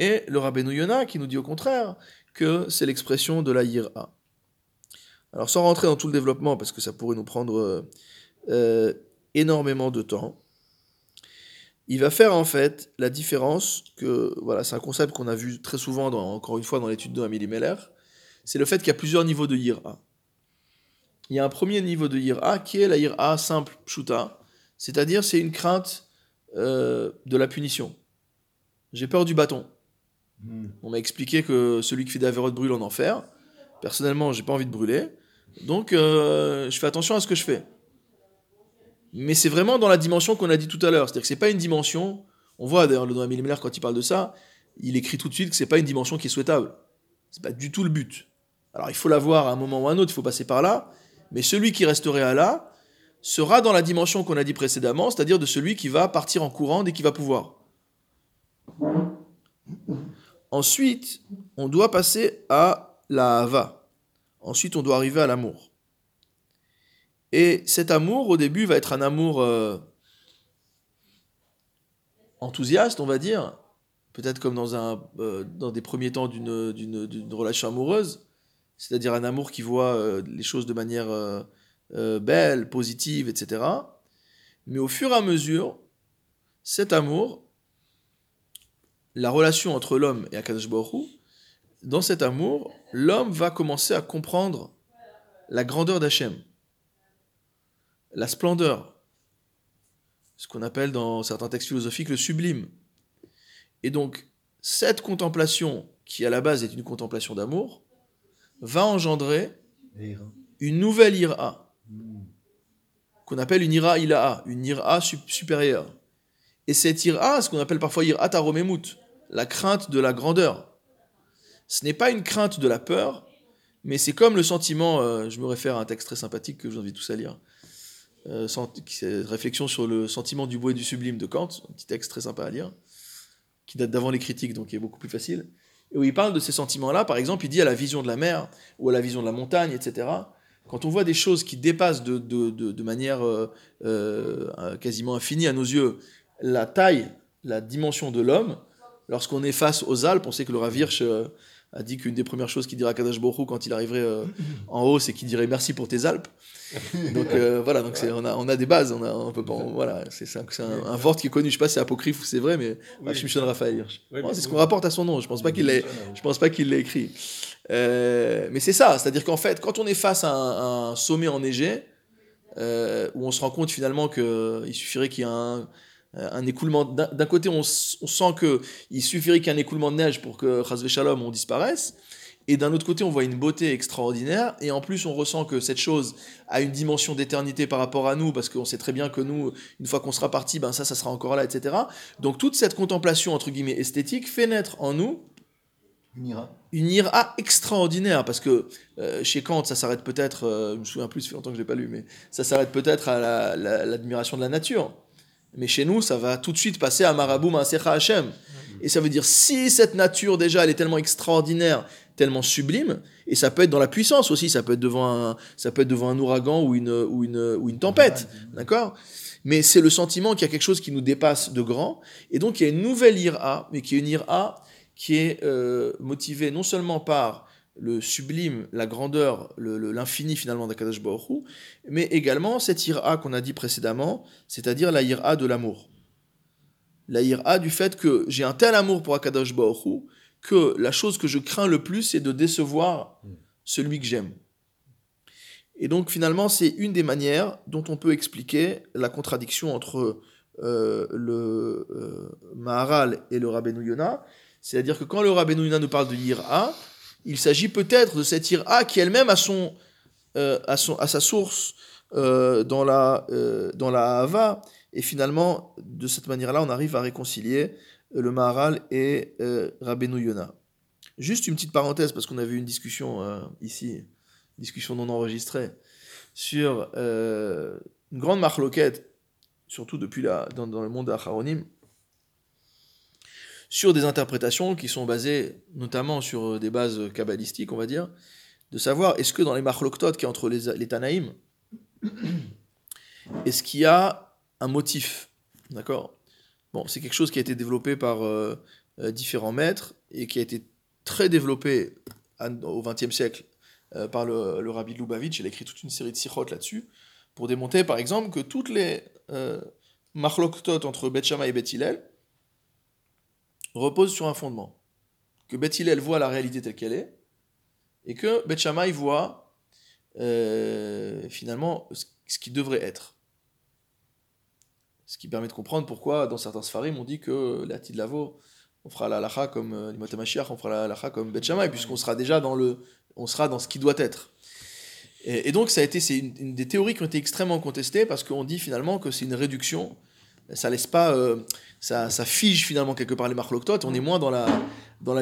et le Rabbeinu Yonah qui nous dit au contraire que c'est l'expression de la yira. Alors sans rentrer dans tout le développement, parce que ça pourrait nous prendre énormément de temps, il va faire en fait la différence que, voilà, c'est un concept qu'on a vu très souvent, encore une fois, dans l'étude de Hamili Meller, c'est le fait qu'il y a plusieurs niveaux de yira. Il y a un premier niveau de yira qui est la yira simple, pshuta, c'est-à-dire c'est une crainte de la punition. J'ai peur du bâton. On m'a expliqué que celui qui fait d'Averot brûle en enfer. Personnellement, j'ai pas envie de brûler. Donc, je fais attention à ce que je fais. Mais c'est vraiment dans la dimension qu'on a dit tout à l'heure. C'est-à-dire que c'est pas une dimension... On voit d'ailleurs le Noam Elimelech, quand il parle de ça, il écrit tout de suite que c'est pas une dimension qui est souhaitable. C'est pas du tout le but. Alors, il faut l'avoir à un moment ou à un autre, il faut passer par là. Mais celui qui resterait à là sera dans la dimension qu'on a dit précédemment, c'est-à-dire de celui qui va partir en courant dès qu'il va pouvoir. Ensuite, on doit passer à la hava. Ensuite, on doit arriver à l'amour. Et cet amour, au début, va être un amour enthousiaste, on va dire. Peut-être comme dans des premiers temps d'une relation amoureuse. C'est-à-dire un amour qui voit les choses de manière belle, positive, etc. Mais au fur et à mesure, cet amour... La relation entre l'homme et Akadosh Baruch Hu, dans cet amour, l'homme va commencer à comprendre la grandeur d'Hachem, la splendeur, ce qu'on appelle dans certains textes philosophiques le sublime. Et donc, cette contemplation, qui à la base est une contemplation d'amour, va engendrer une nouvelle ira, qu'on appelle une ira ilaha, une ira supérieure. Et cette ira, ce qu'on appelle parfois ira taromemut, la crainte de la grandeur. Ce n'est pas une crainte de la peur, mais c'est comme le sentiment, je me réfère à un texte très sympathique que je vous invite tous à lire, réflexion sur le sentiment du beau et du sublime de Kant, un petit texte très sympa à lire, qui date d'avant les critiques, donc qui est beaucoup plus facile, et où il parle de ces sentiments-là. Par exemple, il dit à la vision de la mer, ou à la vision de la montagne, etc., quand on voit des choses qui dépassent de manière quasiment infinie à nos yeux, la taille, la dimension de l'homme. Lorsqu'on est face aux Alpes, on sait que le Rav Hirsch a dit qu'une des premières choses qu'il dira à Kadosh Baruch Hu quand il arriverait en haut, c'est qu'il dirait merci pour tes Alpes. Donc voilà, donc on a des bases, on peut pas, voilà, c'est un vort qui est connu, je sais pas si c'est apocryphe ou c'est vrai, mais oui. Shimshon Raphaël Hirsch. Oui, c'est ce qu'on rapporte à son nom. Je pense pas qu'il l'ait écrit. Mais c'est ça, c'est-à-dire qu'en fait, quand on est face à un sommet enneigé, où on se rend compte finalement que il suffirait qu'il y ait un écoulement, d'un côté on sent qu'il suffirait qu'il y ait un écoulement de neige pour que Chas Vechalom on disparaisse, et d'un autre côté on voit une beauté extraordinaire, et en plus on ressent que cette chose a une dimension d'éternité par rapport à nous, parce qu'on sait très bien que nous, une fois qu'on sera parti, ben ça sera encore là, etc. Donc toute cette contemplation entre guillemets esthétique fait naître en nous une ira extraordinaire, parce que chez Kant ça s'arrête peut-être, je me souviens plus, ça fait longtemps que je l'ai pas lu, mais ça s'arrête peut-être à l'admiration de la nature. Mais chez nous, ça va tout de suite passer à Maraboum, à Secha Hashem. Et ça veut dire, si cette nature, déjà, elle est tellement extraordinaire, tellement sublime, et ça peut être dans la puissance aussi, ça peut être devant un ouragan ou une tempête, d'accord ? Mais c'est le sentiment qu'il y a quelque chose qui nous dépasse de grand, et donc il y a une nouvelle ira, mais qui est une ira qui est motivée non seulement par le sublime, la grandeur, l'infini finalement d'Akadosh Baruch Hu, mais également cette ira qu'on a dit précédemment, c'est-à-dire la ira de l'amour. La ira du fait que j'ai un tel amour pour Akadosh Baruch Hu que la chose que je crains le plus, c'est de décevoir celui que j'aime. Et donc finalement, c'est une des manières dont on peut expliquer la contradiction entre le Maharal et le Rabbeinu Yonah, c'est-à-dire que quand le Rabbeinu Yonah nous parle de ira, il s'agit peut-être de cette ira qui elle-même à sa source dans la hava, et finalement de cette manière-là on arrive à réconcilier le Maharal et Rabbeinu Yonah. Juste une petite parenthèse, parce qu'on avait eu une discussion ici, discussion non enregistrée, sur une grande marloquette, surtout depuis dans le monde Acharonim, sur des interprétations qui sont basées notamment sur des bases kabbalistiques, on va dire, de savoir est-ce que dans les marloktot qui est entre les Tanaïm, est-ce qu'il y a un motif, d'accord ? Bon, c'est quelque chose qui a été développé par différents maîtres et qui a été très développé au XXe siècle par le Rabbi de Lubavitch. Il a écrit toute une série de sikhot là-dessus pour démontrer, par exemple, que toutes les marloktot entre Beit Shammai et Beit Hillel reposent sur un fondement. Que Beit Hillel voit la réalité telle qu'elle est et que Beit Shammai voit finalement ce qui devrait être. Ce qui permet de comprendre pourquoi, dans certains Sfarim, on dit que l'Atid Lavo, on fera la Halakha comme l'Imot Mashiach, on fera la Halakha comme Beit Shammai, puisqu'on sera déjà on sera dans ce qui doit être. Et donc, c'est une des théories qui ont été extrêmement contestées, parce qu'on dit finalement que c'est une réduction, ça laisse pas, ça fige finalement quelque part les marloktot, on est moins dans la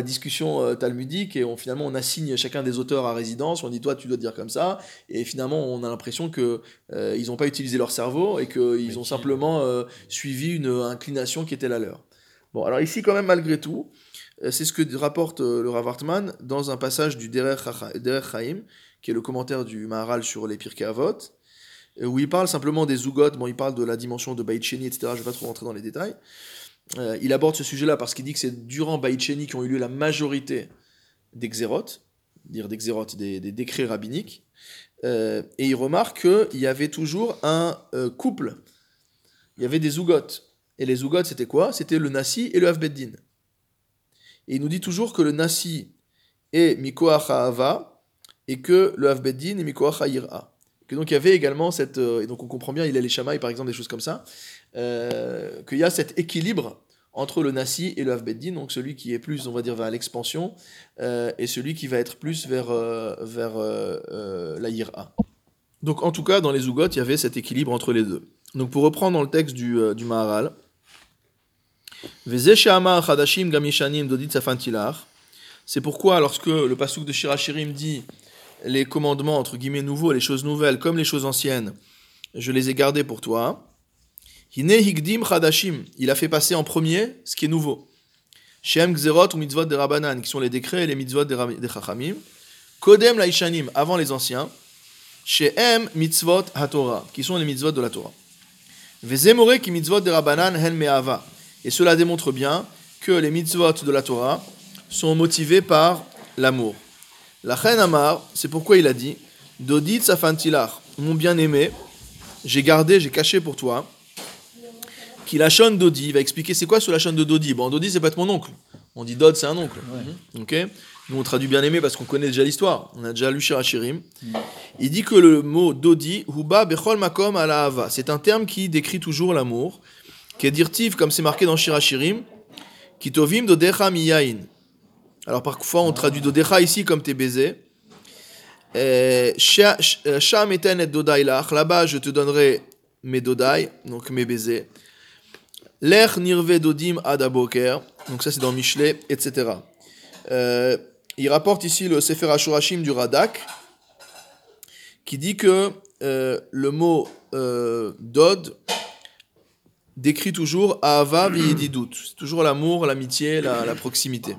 discussion talmudique, et finalement on assigne chacun des auteurs à résidence, on dit toi tu dois dire comme ça, et finalement on a l'impression qu'ils n'ont pas utilisé leur cerveau, et qu'ils ont simplement suivi une inclination qui était la leur. Bon, alors ici quand même malgré tout, c'est ce que rapporte le Rav Hartman dans un passage du Derech Chaim, qui est le commentaire du Maharal sur les Pirkei Avot, où il parle simplement des Zougot, bon, il parle de la dimension de Beit Sheni, etc., je ne vais pas trop rentrer dans les détails. Il aborde ce sujet-là parce qu'il dit que c'est durant Beit Sheni qu'ont eu lieu la majorité des xérotes, des décrets rabbiniques, et il remarque qu'il y avait toujours un couple, il y avait des Zougot, et les Zougot c'était quoi ? C'était le Nassi et le Havbeddin. Et il nous dit toujours que le Nassi est Mikoach Ha'ava, et que le Havbeddin est Mikoach Ha'ira. Que donc il y avait également cette... et donc on comprend bien, il a les chamaïs, par exemple, des choses comme ça, qu'il y a cet équilibre entre le Nassi et le Havbeddin, donc celui qui est plus, on va dire, vers l'expansion, et celui qui va être plus vers la Yir'a. Donc en tout cas, dans les Zougot, il y avait cet équilibre entre les deux. Donc pour reprendre dans le texte du Maharal, c'est pourquoi lorsque le Passouk de Shirachirim dit les commandements, entre guillemets, nouveaux, les choses nouvelles, comme les choses anciennes, je les ai gardées pour toi. Hine hikdim chadashim, il a fait passer en premier ce qui est nouveau. Shem gzerot ou mitzvot de Rabbanan, qui sont les décrets et les mitzvot de Chachamim. Kodem laishanim, avant les anciens. Shem mitzvot haTorah, qui sont les mitzvot de la Torah. Vezemore ki mitzvot de Rabbanan hen me'ava. Et cela démontre bien que les mitzvot de la Torah sont motivés par l'amour. La Chen Amar, c'est pourquoi il a dit Dodit Safantilar, mon bien-aimé, j'ai gardé, j'ai caché pour toi. Qui la chaîne Dodi, il va expliquer c'est quoi sur la chaîne de Dodi. Bon, Dodi, c'est pas être mon oncle. On dit Dod, c'est un oncle. Ouais. Okay. Nous, on traduit bien-aimé parce qu'on connaît déjà l'histoire. On a déjà lu Shirachirim. Il dit que le mot Dodi, Huba Bechol Makom ala Hava, c'est un terme qui décrit toujours l'amour. Qui est dirtiv, comme c'est marqué dans Shirachirim, Kitovim Dodecha Miyain. Alors parfois on traduit Dodecha ici comme tes baisers. Sham eten et Dodai lach. Là-bas je te donnerai mes Dodai, donc mes baisers. Lech nirve Dodim adaboker. Donc ça c'est dans Michelet, etc. Il rapporte ici le Sefer Ashurashim du Radak, qui dit que le mot Dod décrit toujours Ahava v'yedidut. C'est toujours l'amour, l'amitié, la proximité.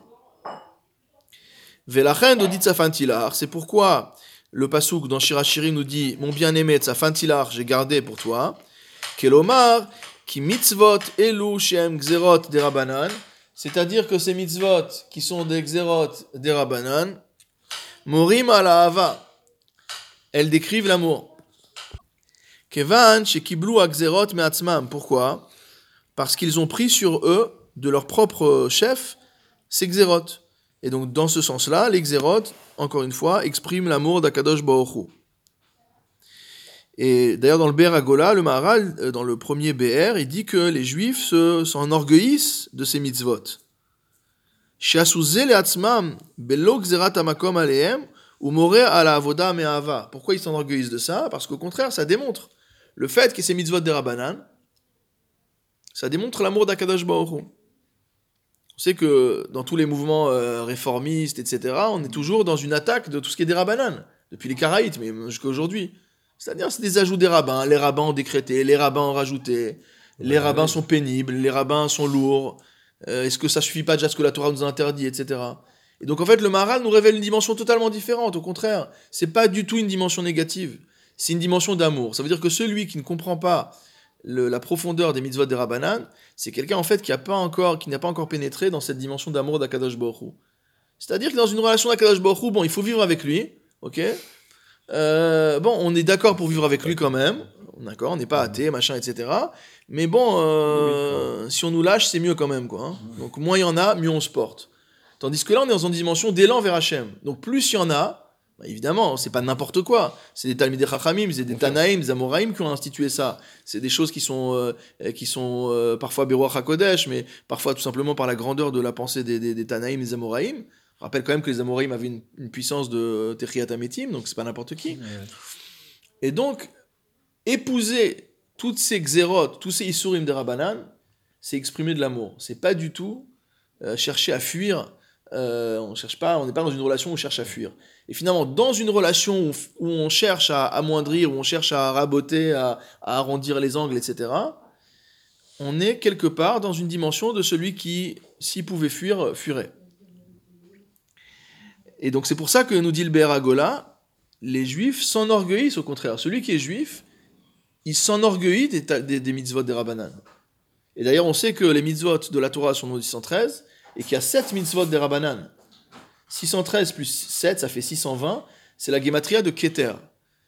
C'est pourquoi le Passouk dans Shirachiri nous dit « Mon bien-aimé, Tzafantilar, j'ai gardé pour toi. » Kelomar, ki mitzvot elu shem gzerot de Rabbanan. C'est-à-dire que ces mitzvot qui sont des gzerot de Rabbanan, morim ala hava. Elles décrivent l'amour. Kevan shekiblu agzerot me'atzmam. Pourquoi ? Parce qu'ils ont pris sur eux, de leur propre chef, ces gzerot. Et donc, dans ce sens-là, les xérotes, encore une fois, expriment l'amour d'Akadosh Baruch Hu. Et d'ailleurs, dans le BR Agola, le Maharal, dans le premier BR, il dit que les Juifs s'enorgueillissent de ces mitzvot. Pourquoi ils s'enorgueillissent de ça ? Parce qu'au contraire, ça démontre le fait que ces mitzvot des Rabbanan, ça démontre l'amour d'Akadosh Baruch Hu. On sait que dans tous les mouvements réformistes, etc., on est toujours dans une attaque de tout ce qui est des rabbanan, depuis les Karaïtes, mais jusqu'à aujourd'hui. C'est-à-dire, c'est des ajouts des rabbins. Les rabbins ont décrété, les rabbins ont rajouté, les rabbins sont pénibles, les rabbins sont lourds. Est-ce que ça suffit pas déjà ce que la Torah nous a interdit, etc. Et donc, en fait, le Maharal nous révèle une dimension totalement différente. Au contraire, c'est pas du tout une dimension négative. C'est une dimension d'amour. Ça veut dire que celui qui ne comprend pas la profondeur des mitzvot des Rabbanan, c'est quelqu'un en fait qui n'a pas encore pénétré dans cette dimension d'amour d'Akadosh Baruch Hu. C'est-à-dire que dans une relation d'Akadosh Baruch Hu, bon, il faut vivre avec lui, ok. On est d'accord pour vivre avec lui quand même, d'accord, on n'est pas athée, machin, etc. Mais bon, si on nous lâche, c'est mieux quand même, quoi. Hein. Donc moins il y en a, mieux on se porte. Tandis que là, on est dans une dimension d'élan vers Hachem. Donc plus il y en a, bah évidemment, c'est pas n'importe quoi. C'est des Talmidei Chachamim, c'est des Tanaïm, des Amoraïm qui ont institué ça. C'est des choses qui sont parfois Beruach HaKodesh, mais parfois tout simplement par la grandeur de la pensée des Tanaïm et des Amoraïm. Je rappelle quand même que les Amoraïm avaient une puissance de Techiyat Hametim, donc c'est pas n'importe qui. Et donc, épouser toutes ces xérotes, tous ces Issourim des Rabbanan, c'est exprimer de l'amour. C'est pas du tout chercher à fuir. On n'est pas dans une relation où on cherche à fuir. Et finalement, dans une relation où on cherche à amoindrir, où on cherche à raboter, à arrondir les angles, etc., on est quelque part dans une dimension de celui qui, s'il pouvait fuir, fuirait. Et donc c'est pour ça que nous dit le Be'er Hagola, les Juifs s'enorgueillissent au contraire. Celui qui est Juif, il s'enorgueillit des mitzvot des Rabbanan. Et d'ailleurs, on sait que les mitzvot de la Torah sont 613, et qu'il y a 7 mitzvot des Rabbanan. 613 plus 7, ça fait 620, c'est la guématria de Kéter.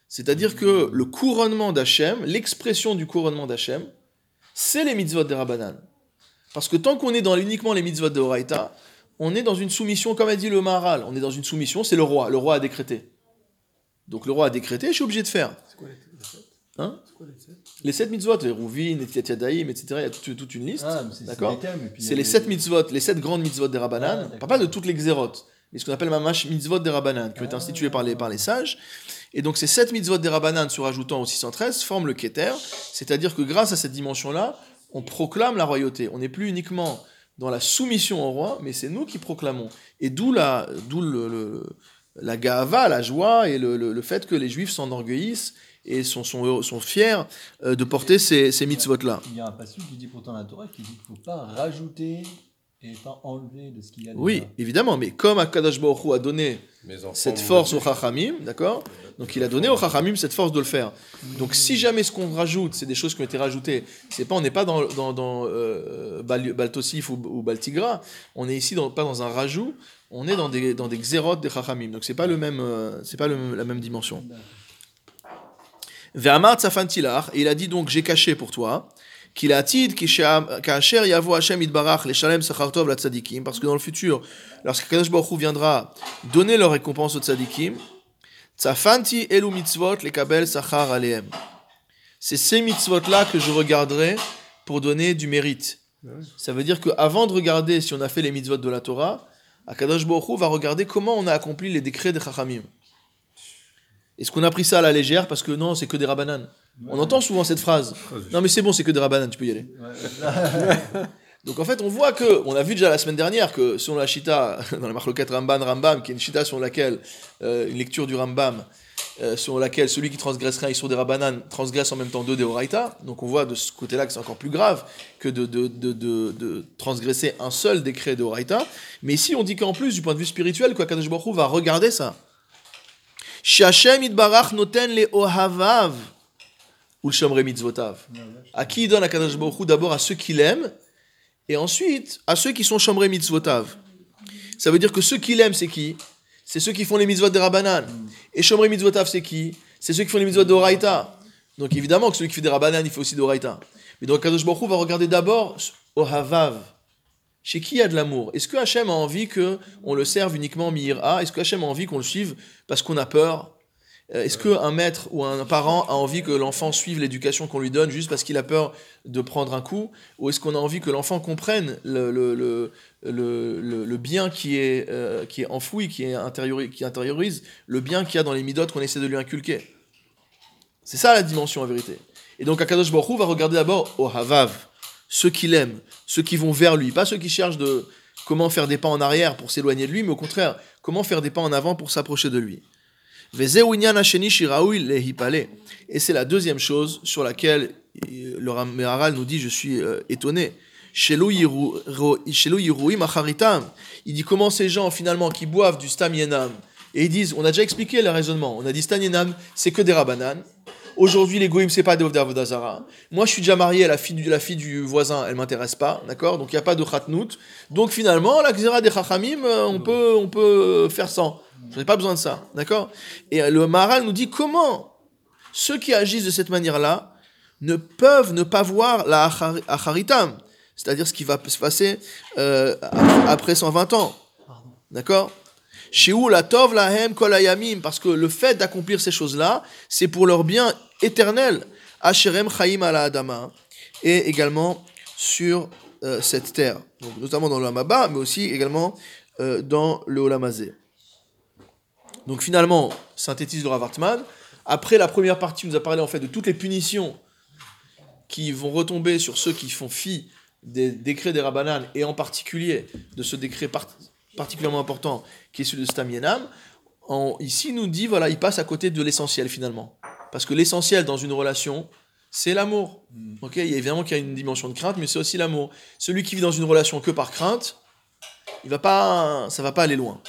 C'est-à-dire que le couronnement d'Hachem, l'expression du couronnement d'Hachem, c'est les mitzvot des Rabbanan. Parce que tant qu'on est dans uniquement les mitzvot de Horaïta, on est dans une soumission, comme a dit le Maharal, on est dans une soumission, c'est le roi. Le roi a décrété. Donc le roi a décrété, je suis obligé de faire. C'est quoi les 7 Les 7 mitzvot, les Rouvin, les Tiatiadaïm, etc. Il y a toute une liste. D'accord. C'est les 7 mitzvot, les 7 grandes mitzvot des Rabbanan. On ne parle pas de toutes les xérotes. Mais ce qu'on appelle mamash mitzvot des Rabbanan, qui ont été instituées par les sages. Et donc ces 7 mitzvot des Rabbanan, se rajoutant aux 613, forment le Kéter. C'est-à-dire que grâce à cette dimension-là, on proclame la royauté. On n'est plus uniquement dans la soumission au roi, mais c'est nous qui proclamons. Et d'où la gaava, la joie, et le fait que les Juifs s'enorgueillissent et sont fiers de porter ces mitzvot-là. Il y a un passouk qui dit pourtant la Torah, qui dit qu'il ne faut pas rajouter et pas enlever de ce qu'il y a déjà. Oui, évidemment, mais comme Akadosh Baruch Hu a donné cette force aux Chachamim, d'accord ? Donc il a donné aux Chachamim cette force de le faire. Donc si jamais ce qu'on rajoute, c'est des choses qui ont été rajoutées, on n'est pas dans Baltosif ou Baltigra, on n'est ici pas dans un rajout, on est dans des xérotes des Chachamim. Donc ce n'est pas la même dimension. Ve'amar tzafantilach, et il a dit donc j'ai caché pour toi qu'il a tid k'asher yavo Hashem idbarach leshalem sachar tov la tzadikim, parce que dans le futur lorsqu'Akadosh Baruch Hu viendra donner leur récompense aux tzadikim, tzafanti elu mitzvot lekabel sachar alehem, c'est ces mitzvot là que je regarderai pour donner du mérite. Ça veut dire que avant de regarder si on a fait les mitzvot de la Torah, Akadosh Baruch Hu va regarder comment on a accompli les décrets des Chachamim. Est-ce qu'on a pris ça à la légère parce que non, c'est que des rabananes. Ouais. On entend souvent cette phrase. Non mais c'est bon, c'est que des rabananes, tu peux y aller. Ouais. Donc en fait, on voit que, on a vu déjà la semaine dernière que selon la shita, dans la marloquette Ramban, qui est une shita selon laquelle, une lecture du Rambam, selon laquelle celui qui transgresserait un issour des rabananes transgresse en même temps 2 des Horaïta. Donc on voit de ce côté-là que c'est encore plus grave que de transgresser un seul décret de Horaïta. Mais ici, on dit qu'en plus, du point de vue spirituel, Akadosh Baruch Hu va regarder ça. Shachem idbarach noten le ohavav ou shomre mitzvotav. À qui donne Akadosh Baruch Hu? D'abord à ceux qui l'aiment, et ensuite à ceux qui sont shomre mitzvotav. Ça veut dire que ceux qui l'aiment, c'est qui? C'est ceux qui font les mitzvot des Rabbanan. Et shomre mitzvotav, c'est qui? C'est ceux qui font les mitzvot de Horaïta. Donc évidemment que celui qui fait des Rabbanan, il fait aussi de Horaïta. Mais donc Akadosh Baruch Hu va regarder d'abord ohavav. Chez qui il y a de l'amour? Est-ce que Hachem a envie qu'on le serve uniquement Mihira? Est-ce que Hachem a envie qu'on le suive parce qu'on a peur? Est-ce qu'un maître ou un parent a envie que l'enfant suive l'éducation qu'on lui donne juste parce qu'il a peur de prendre un coup? Ou est-ce qu'on a envie que l'enfant comprenne le bien qui est enfoui, qui intériorise le bien qu'il y a dans les midot qu'on essaie de lui inculquer? C'est ça la dimension en vérité. Et donc Akadosh Baruch Hu va regarder d'abord Ohavav, ceux qui l'aiment, ceux qui vont vers lui, pas ceux qui cherchent de Comment faire des pas en arrière pour s'éloigner de lui, mais au contraire, comment faire des pas en avant pour s'approcher de lui. Et c'est la deuxième chose sur laquelle le Maharal nous dit, je suis étonné. Il dit comment ces gens finalement qui boivent du Stam Yenam, et ils disent, on a déjà expliqué le raisonnement, on a dit Stam Yenam c'est que des Rabbanan. Aujourd'hui, les goïms, c'est pas des Avodah Zara. Moi, je suis déjà marié à la fille du voisin, elle m'intéresse pas, d'accord ? Donc, il n'y a pas de Khatnout. Donc, finalement, la Xéra des Chachamim, on peut faire sans. Je n'ai pas besoin de ça, d'accord ? Et le Maharal nous dit comment ceux qui agissent de cette manière-là ne peuvent ne pas voir la Acharitam, c'est-à-dire ce qui va se passer après 120 ans, d'accord ? Parce que le fait d'accomplir ces choses-là, c'est pour leur bien éternel. Et également sur cette terre. Donc, notamment dans le Lamaba, mais aussi également dans le Olamazé. Donc finalement, synthétise le Rav Hartman. Après la première partie, on nous a parlé en fait de toutes les punitions qui vont retomber sur ceux qui font fi des décrets des Rabbanan, et en particulier de ce décret particulièrement important, qui est celui de Stam Yenam. Ici, nous dit, voilà, il passe à côté de l'essentiel, finalement. Parce que l'essentiel dans une relation, c'est l'amour. Okay, il y a évidemment qu'il y a une dimension de crainte, mais c'est aussi l'amour. Celui qui vit dans une relation que par crainte, ça ne va pas aller loin.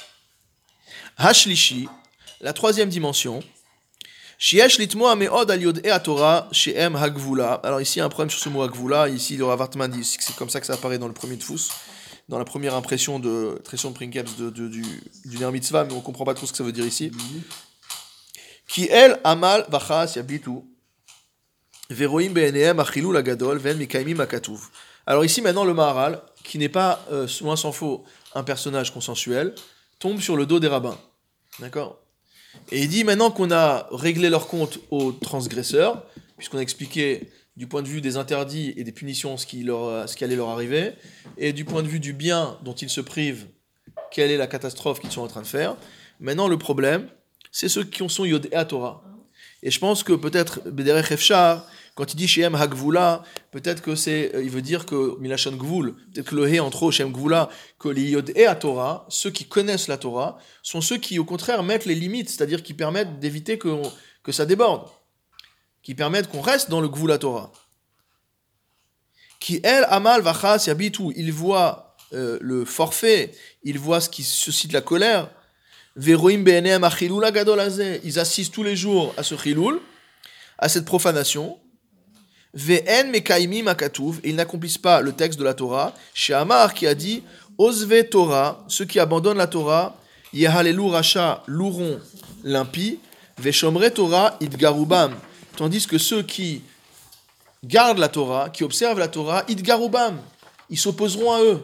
Hashlishi, la troisième dimension. Alors ici, il y a un problème sur ce mot Hagvula. Ici, le Rav Hartman dit, c'est comme ça que ça apparaît dans le premier Tfous, dans la première impression de Tresson Princeps du Ner Mitzvah, mais on ne comprend pas trop ce que ça veut dire ici. Qui el amal vachas yabitu veroim benehem achilul agadol ven mikaimim akatuv. Alors ici maintenant le Maharal, qui n'est pas loin s'en faut un personnage consensuel, tombe sur le dos des rabbins, d'accord. Et il dit maintenant qu'on a réglé leur compte aux transgresseurs, puisqu'on a expliqué du point de vue des interdits et des punitions, ce qui allait leur arriver, et du point de vue du bien dont ils se privent, quelle est la catastrophe qu'ils sont en train de faire. Maintenant, le problème, c'est ceux qui sont Yodé à Torah. Et je pense que peut-être, Bederech Efshar, quand il dit Shem Hagvula, peut-être que il veut dire que Milachan Gvul, peut-être que le He entre autres, Shem Gvula, que les Yodé à Torah, ceux qui connaissent la Torah, sont ceux qui, au contraire, mettent les limites, c'est-à-dire qui permettent d'éviter que ça déborde, qui permettent qu'on reste dans le Gvula Torah. Qui, el, amal, vachas, yabitu, il voit le forfait, il voit ce qui suscite la colère. Veroim be'enem achilul agadol hazeh, ils assistent tous les jours à ce chilul, à cette profanation. Ve'en mekaimim akatuv, et ils n'accomplissent pas le texte de la Torah. She'amar, qui a dit, ozve Torah, ceux qui abandonnent la Torah, yehalelu racha, loueront l'impie, ve'shomre Torah, idgarubam. Tandis que ceux qui gardent la Torah, qui observent la Torah, idgarubam, ils s'opposeront à eux.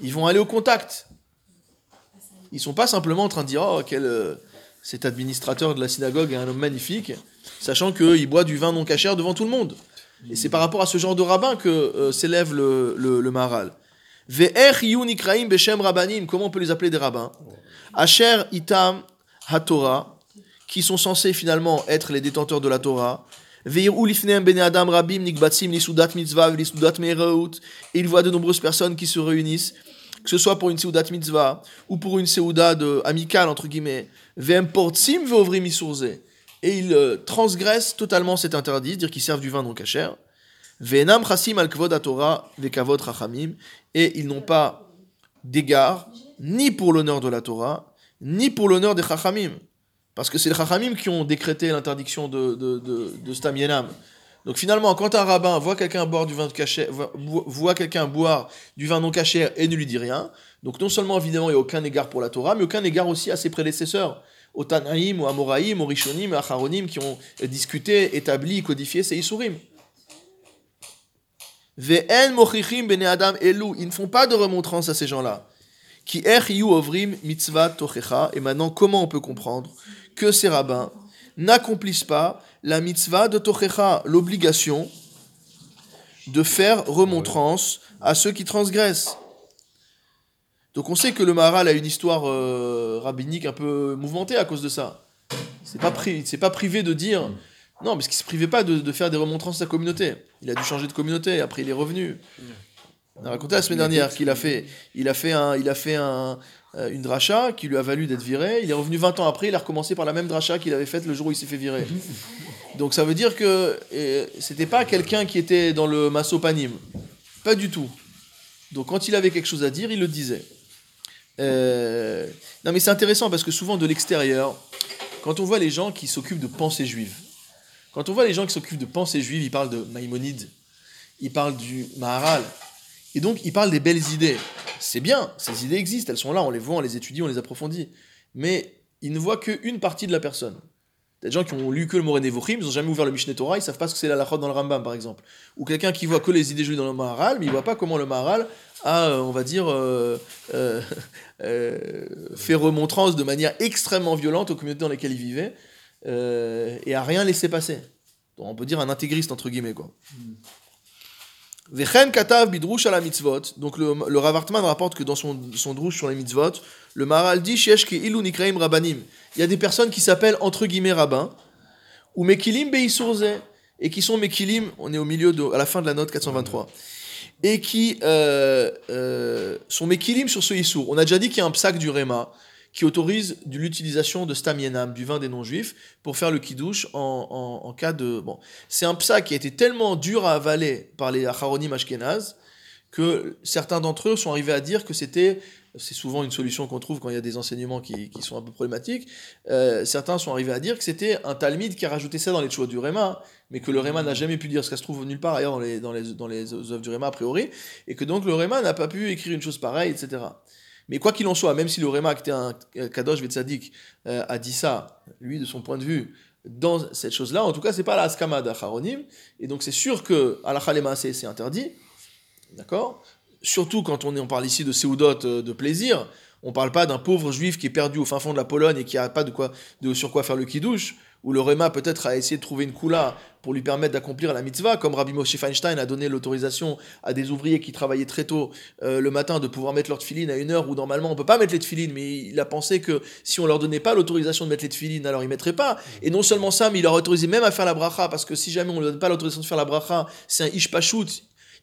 Ils vont aller au contact. Ils ne sont pas simplement en train de dire « Oh, cet administrateur de la synagogue est un homme magnifique », sachant qu'il boit du vin non cachère devant tout le monde. Et c'est par rapport à ce genre de rabbin que s'élève le Maharal. « Ve'ech yu nikraim beshem rabbanim » Comment on peut les appeler des rabbins ?« Asher itam ha-Torah » qui sont censés finalement être les détenteurs de la Torah. Et il voit de nombreuses personnes qui se réunissent, que ce soit pour une Seudat Mitzvah ou pour une Seudat amicale, entre guillemets. Et ils transgressent totalement cet interdit, c'est-à-dire qu'ils servent du vin non cachère. Et ils n'ont pas d'égard, ni pour l'honneur de la Torah, ni pour l'honneur des Chachamim. Parce que c'est les Chachamim qui ont décrété l'interdiction de Stam Yenam. Donc finalement, quand un rabbin voit quelqu'un boire du vin caché, voit quelqu'un boire du vin non caché et ne lui dit rien, donc non seulement évidemment il n'y a aucun égard pour la Torah, mais aucun égard aussi à ses prédécesseurs, au Tanaïm, au Amoraïm, au Rishonim, au Acharonim, qui ont discuté, établi, codifié ces Isurim. Ve'en mochichim bene adam elou, ils ne font pas de remontrance à ces gens-là. Qui echiyu ovrim mitzvah tochecha, et maintenant comment on peut comprendre que ces rabbins n'accomplissent pas la mitzvah de Tochecha, l'obligation de faire remontrance à ceux qui transgressent. Donc on sait que le Maharal a une histoire rabbinique un peu mouvementée à cause de ça. C'est pas privé de dire... Non, parce qu'il ne se privait pas de faire des remontrances à sa communauté. Il a dû changer de communauté, après il est revenu. On a raconté la semaine dernière qu'il a fait, une dracha qui lui a valu d'être viré. Il est revenu 20 ans après, il a recommencé par la même dracha qu'il avait faite le jour où il s'est fait virer. Donc ça veut dire que c'était pas quelqu'un qui était dans le massopanim. Pas du tout. Donc quand il avait quelque chose à dire, il le disait. Non mais c'est intéressant parce que souvent de l'extérieur, quand on voit les gens qui s'occupent de pensée juive, ils parlent de Maïmonide, ils parlent du Maharal, et donc ils parlent des belles idées. C'est bien, ces idées existent, elles sont là, on les voit, on les étudie, on les approfondit. Mais ils ne voient qu'une partie de la personne. Il y a des gens qui ont lu que le Moré Nevochim, ils n'ont jamais ouvert le Mishneh Torah, ils ne savent pas ce que c'est la Halakha dans le Rambam, par exemple. Ou quelqu'un qui voit que les idées juives dans le Maharal, mais il ne voit pas comment le Maharal a, on va dire, fait remontrance de manière extrêmement violente aux communautés dans lesquelles il vivait, et à rien laisser passer. Donc on peut dire un intégriste, entre guillemets, quoi. Vechem katav bidrouche à la mitzvot. Donc le Rav Hartman rapporte que dans son drouche sur les mitzvot, le Maharal dit sheyesh keilu nikraim rabbanim. Il y a des personnes qui s'appellent entre guillemets rabbins ou mekilim beisurzeh et qui sont mekilim. On est au milieu à la fin de la note 423 et qui sont mekilim sur ce issour. On a déjà dit qu'il y a un psak du Réma qui autorise l'utilisation de stam yenam, du vin des non-juifs, pour faire le kidouche en cas de... Bon. C'est un psa qui a été tellement dur à avaler par les Acharonim Ashkenaz que certains d'entre eux sont arrivés à dire que c'était... C'est souvent une solution qu'on trouve quand il y a des enseignements qui sont un peu problématiques. Certains sont arrivés à dire que c'était un Talmid qui a rajouté ça dans les Tshuvot du Réma, mais que le Réma n'a jamais pu dire ce qui se trouve nulle part ailleurs dans les œuvres du Réma a priori, et que donc le Réma n'a pas pu écrire une chose pareille, etc. Mais quoi qu'il en soit, même si le Réma, qui était un Kadosh Vetzadik, a dit ça, lui, de son point de vue, dans cette chose-là, en tout cas, c'est pas la Haskama d'Acharonim, et donc c'est sûr que Halakha Lemaasé, c'est interdit, d'accord ? Surtout quand on parle ici de Séoudot de plaisir, on parle pas d'un pauvre juif qui est perdu au fin fond de la Pologne et qui a pas sur quoi faire le kidouche, où le Réma peut-être a essayé de trouver une koula pour lui permettre d'accomplir la mitzvah, comme Rabbi Moshe Feinstein a donné l'autorisation à des ouvriers qui travaillaient très tôt le matin de pouvoir mettre leur tefilin à une heure où normalement on peut pas mettre les tefilin, mais il a pensé que si on leur donnait pas l'autorisation de mettre les tefilin, alors ils mettraient pas. Et non seulement ça, mais il leur a autorisé même à faire la bracha, parce que si jamais on ne lui donne pas l'autorisation de faire la bracha, c'est un ish pachout.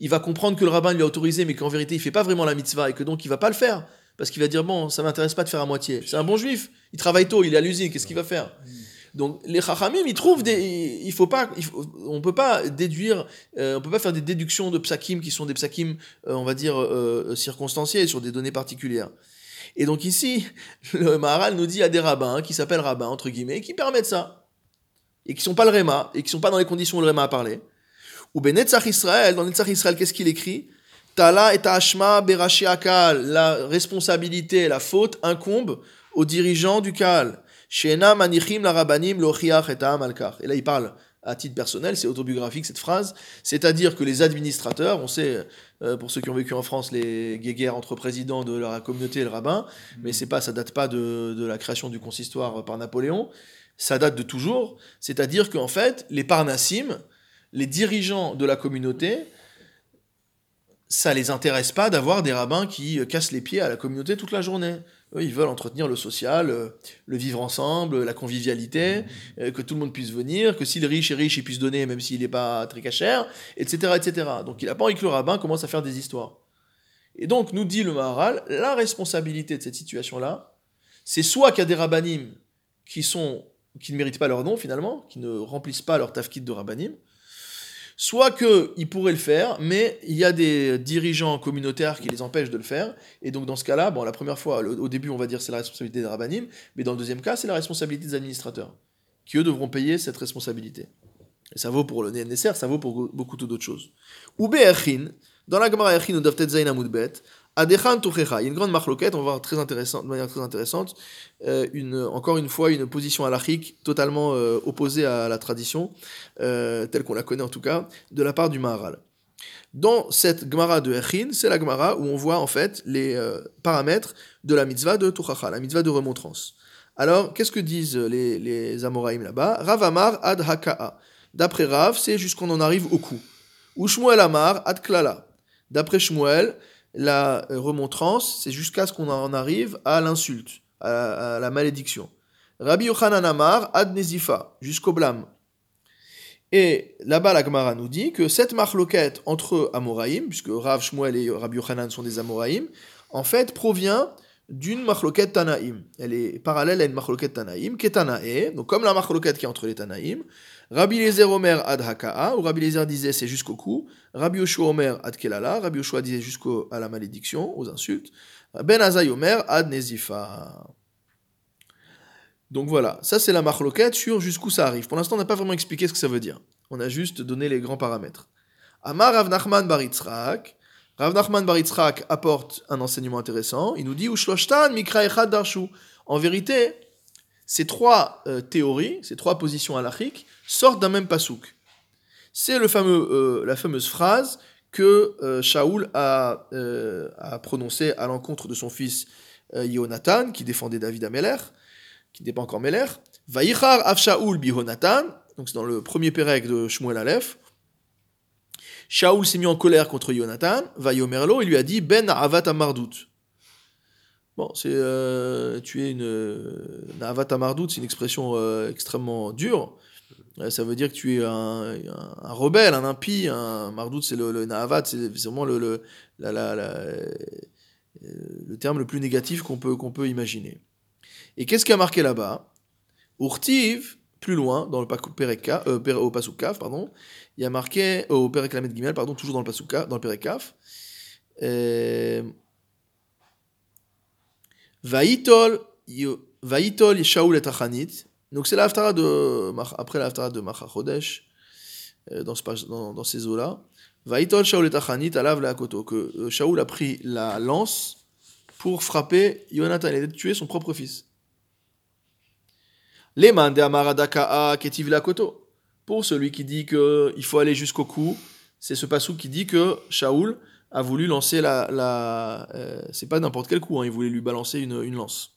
Il va comprendre que le rabbin lui a autorisé, mais qu'en vérité il fait pas vraiment la mitzvah et que donc il va pas le faire. Parce qu'il va dire, bon, ça m'intéresse pas de faire à moitié. C'est un bon juif, il travaille tôt, il est à l'usine, qu'est-ce qu'il va faire ? Donc les chachamim, ils trouvent on peut pas déduire, on peut pas faire des déductions de psakim qui sont des psakim, on va dire, circonstanciés sur des données particulières. Et donc ici, le Maharal nous dit, il y a des rabbins qui s'appellent rabbins, entre guillemets, qui permettent ça. Et qui sont pas le Réma, et qui sont pas dans les conditions où le Réma a parlé. Ou ben Netzach Israël, dans Netzach Israël, qu'est-ce qu'il écrit ? Tala et Hashma Berashi Akal, la responsabilité, la faute incombe aux dirigeants du Kaal. Sheena manichim la rabbanim lochiach et ha'am al kach. Et là, il parle à titre personnel, c'est autobiographique cette phrase, c'est-à-dire que les administrateurs, on sait, pour ceux qui ont vécu en France, les guéguerres entre présidents de la communauté et le rabbin, mais ça date pas de la création du consistoire par Napoléon, ça date de toujours, c'est-à-dire qu'en fait, les parnassim, les dirigeants de la communauté, ça les intéresse pas d'avoir des rabbins qui cassent les pieds à la communauté toute la journée. Eux, ils veulent entretenir le social, le vivre ensemble, la convivialité, que tout le monde puisse venir, que si le riche est riche, il puisse donner, même s'il n'est pas très cachère, etc., etc. Donc il n'a pas envie que le rabbin commence à faire des histoires. Et donc, nous dit le Maharal, la responsabilité de cette situation-là, c'est soit qu'il y a des rabbanim qui ne méritent pas leur nom, finalement, qui ne remplissent pas leur tafkid de rabbanim, soit qu'ils pourraient le faire, mais il y a des dirigeants communautaires qui les empêchent de le faire. Et donc dans ce cas-là, bon, la première fois, au début, on va dire c'est la responsabilité des rabbanim, mais dans le deuxième cas, c'est la responsabilité des administrateurs, qui eux devront payer cette responsabilité. Et ça vaut pour le NSR, ça vaut pour beaucoup d'autres choses. Ou Be'erchin, dans la Gemara Erchin, on doit peut-être Zayin Amoudbet, Adechan Touchecha, il y a une grande marloquette, on va voir de manière très intéressante, encore une fois, une position halachique totalement opposée à la tradition, telle qu'on la connaît en tout cas, de la part du Maharal. Dans cette Gemara de Erchin, c'est la Gemara où on voit en fait les paramètres de la mitzvah de Touchecha, la mitzvah de remontrance. Alors, qu'est-ce que disent les Amoraïm là-bas ? Rav Amar ad Haka'a. D'après Rav, c'est jusqu'on en arrive au coup. Ou Shmuel Amar ad Klala. D'après Shmuel, la remontrance, c'est jusqu'à ce qu'on en arrive à l'insulte, à la malédiction. Rabbi Yochanan Amar ad Nezifa, jusqu'au blâme. Et là-bas, la Gemara nous dit que cette marloquette entre Amoraïm, puisque Rav Shmuel et Rabbi Yochanan sont des Amoraïm, en fait, provient d'une marloquette Tanaïm. Elle est parallèle à une marloquette Tanaïm, qui est Tanaï, donc comme la marloquette qui est entre les Tanaïm. Rabbi Eliezer Omer ad Haka'a, où Rabbi Eliezer disait c'est jusqu'au cou. Rabbi Yoshua Omer ad Kelala, Rabbi Yoshua disait jusqu'à la malédiction, aux insultes. Ben Azai Omer ad Nezifa. Donc voilà, ça c'est la marloquette sur jusqu'où ça arrive. Pour l'instant, on n'a pas vraiment expliqué ce que ça veut dire. On a juste donné les grands paramètres. Amar Rav Nachman bar Yitzchak. Rav Nachman bar Yitzchak apporte un enseignement intéressant. Il nous dit Ushloshtan mikra echad darshu. En vérité, ces trois théories, ces trois positions halakhiques sortent d'un même passouk. C'est la fameuse phrase que Shaoul a prononcée à l'encontre de son fils Yehonatan, qui défendait David à Meller, qui n'est pas encore Meller. Vayichar av Shaoul bihonatan. Donc c'est dans le premier pérec de Shmuel Aleph. Shaoul s'est mis en colère contre Yonatan. Vayomerlo, il lui a dit ben avat amardout. Bon, c'est tuer une avat amardout, c'est une expression extrêmement dure. Ça veut dire que tu es un rebelle, un impie. Un mardout, c'est le naavat, c'est vraiment le terme le plus négatif qu'on peut imaginer. Et qu'est-ce qui a marqué là-bas? Urtiv, plus loin, dans le Perekaf, au Passouk Kaf, pardon, il y a marqué, au Perek Lamed Gimel, pardon, toujours dans le Passouk Kaf, dans le Perek Kaf, Vaïtol Shaoul et Achanit. Donc c'est l'Haftara de, après l'Haftara de Machachodesh, dans ces eaux-là. Vaïtol Shaoul et Achanit, alav leakoto, que Shaoul a pris la lance pour frapper Yonatan, il a tué son propre fils. Leman de Amaradaka Ketiv Lakoto. Pour celui qui dit qu'il faut aller jusqu'au cou, c'est ce passouk qui dit que Shaoul a voulu lancer c'est pas n'importe quel coup, hein, il voulait lui balancer une lance.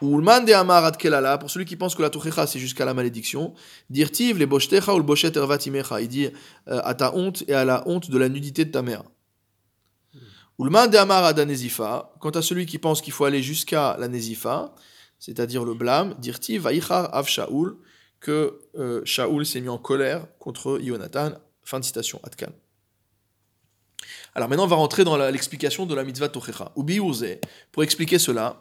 Ulman de Amarad Kelala. Pour celui qui pense que la Touchecha c'est jusqu'à la malédiction, Dirtiv le Boshtecha ou le Boshet Ervatimecha. Il dit à ta honte et à la honte de la nudité de ta mère. Ulman de Amarad Anezifa. Quant à celui qui pense qu'il faut aller jusqu'à la Nezifa, c'est-à-dire le blâme, dirti vaïchar av Shaoul, que Shaoul s'est mis en colère contre Yonatan. Fin de citation, Atkan. Alors maintenant, on va rentrer dans l'explication de la mitzvah Tochecha. Ubi Urze, pour expliquer cela,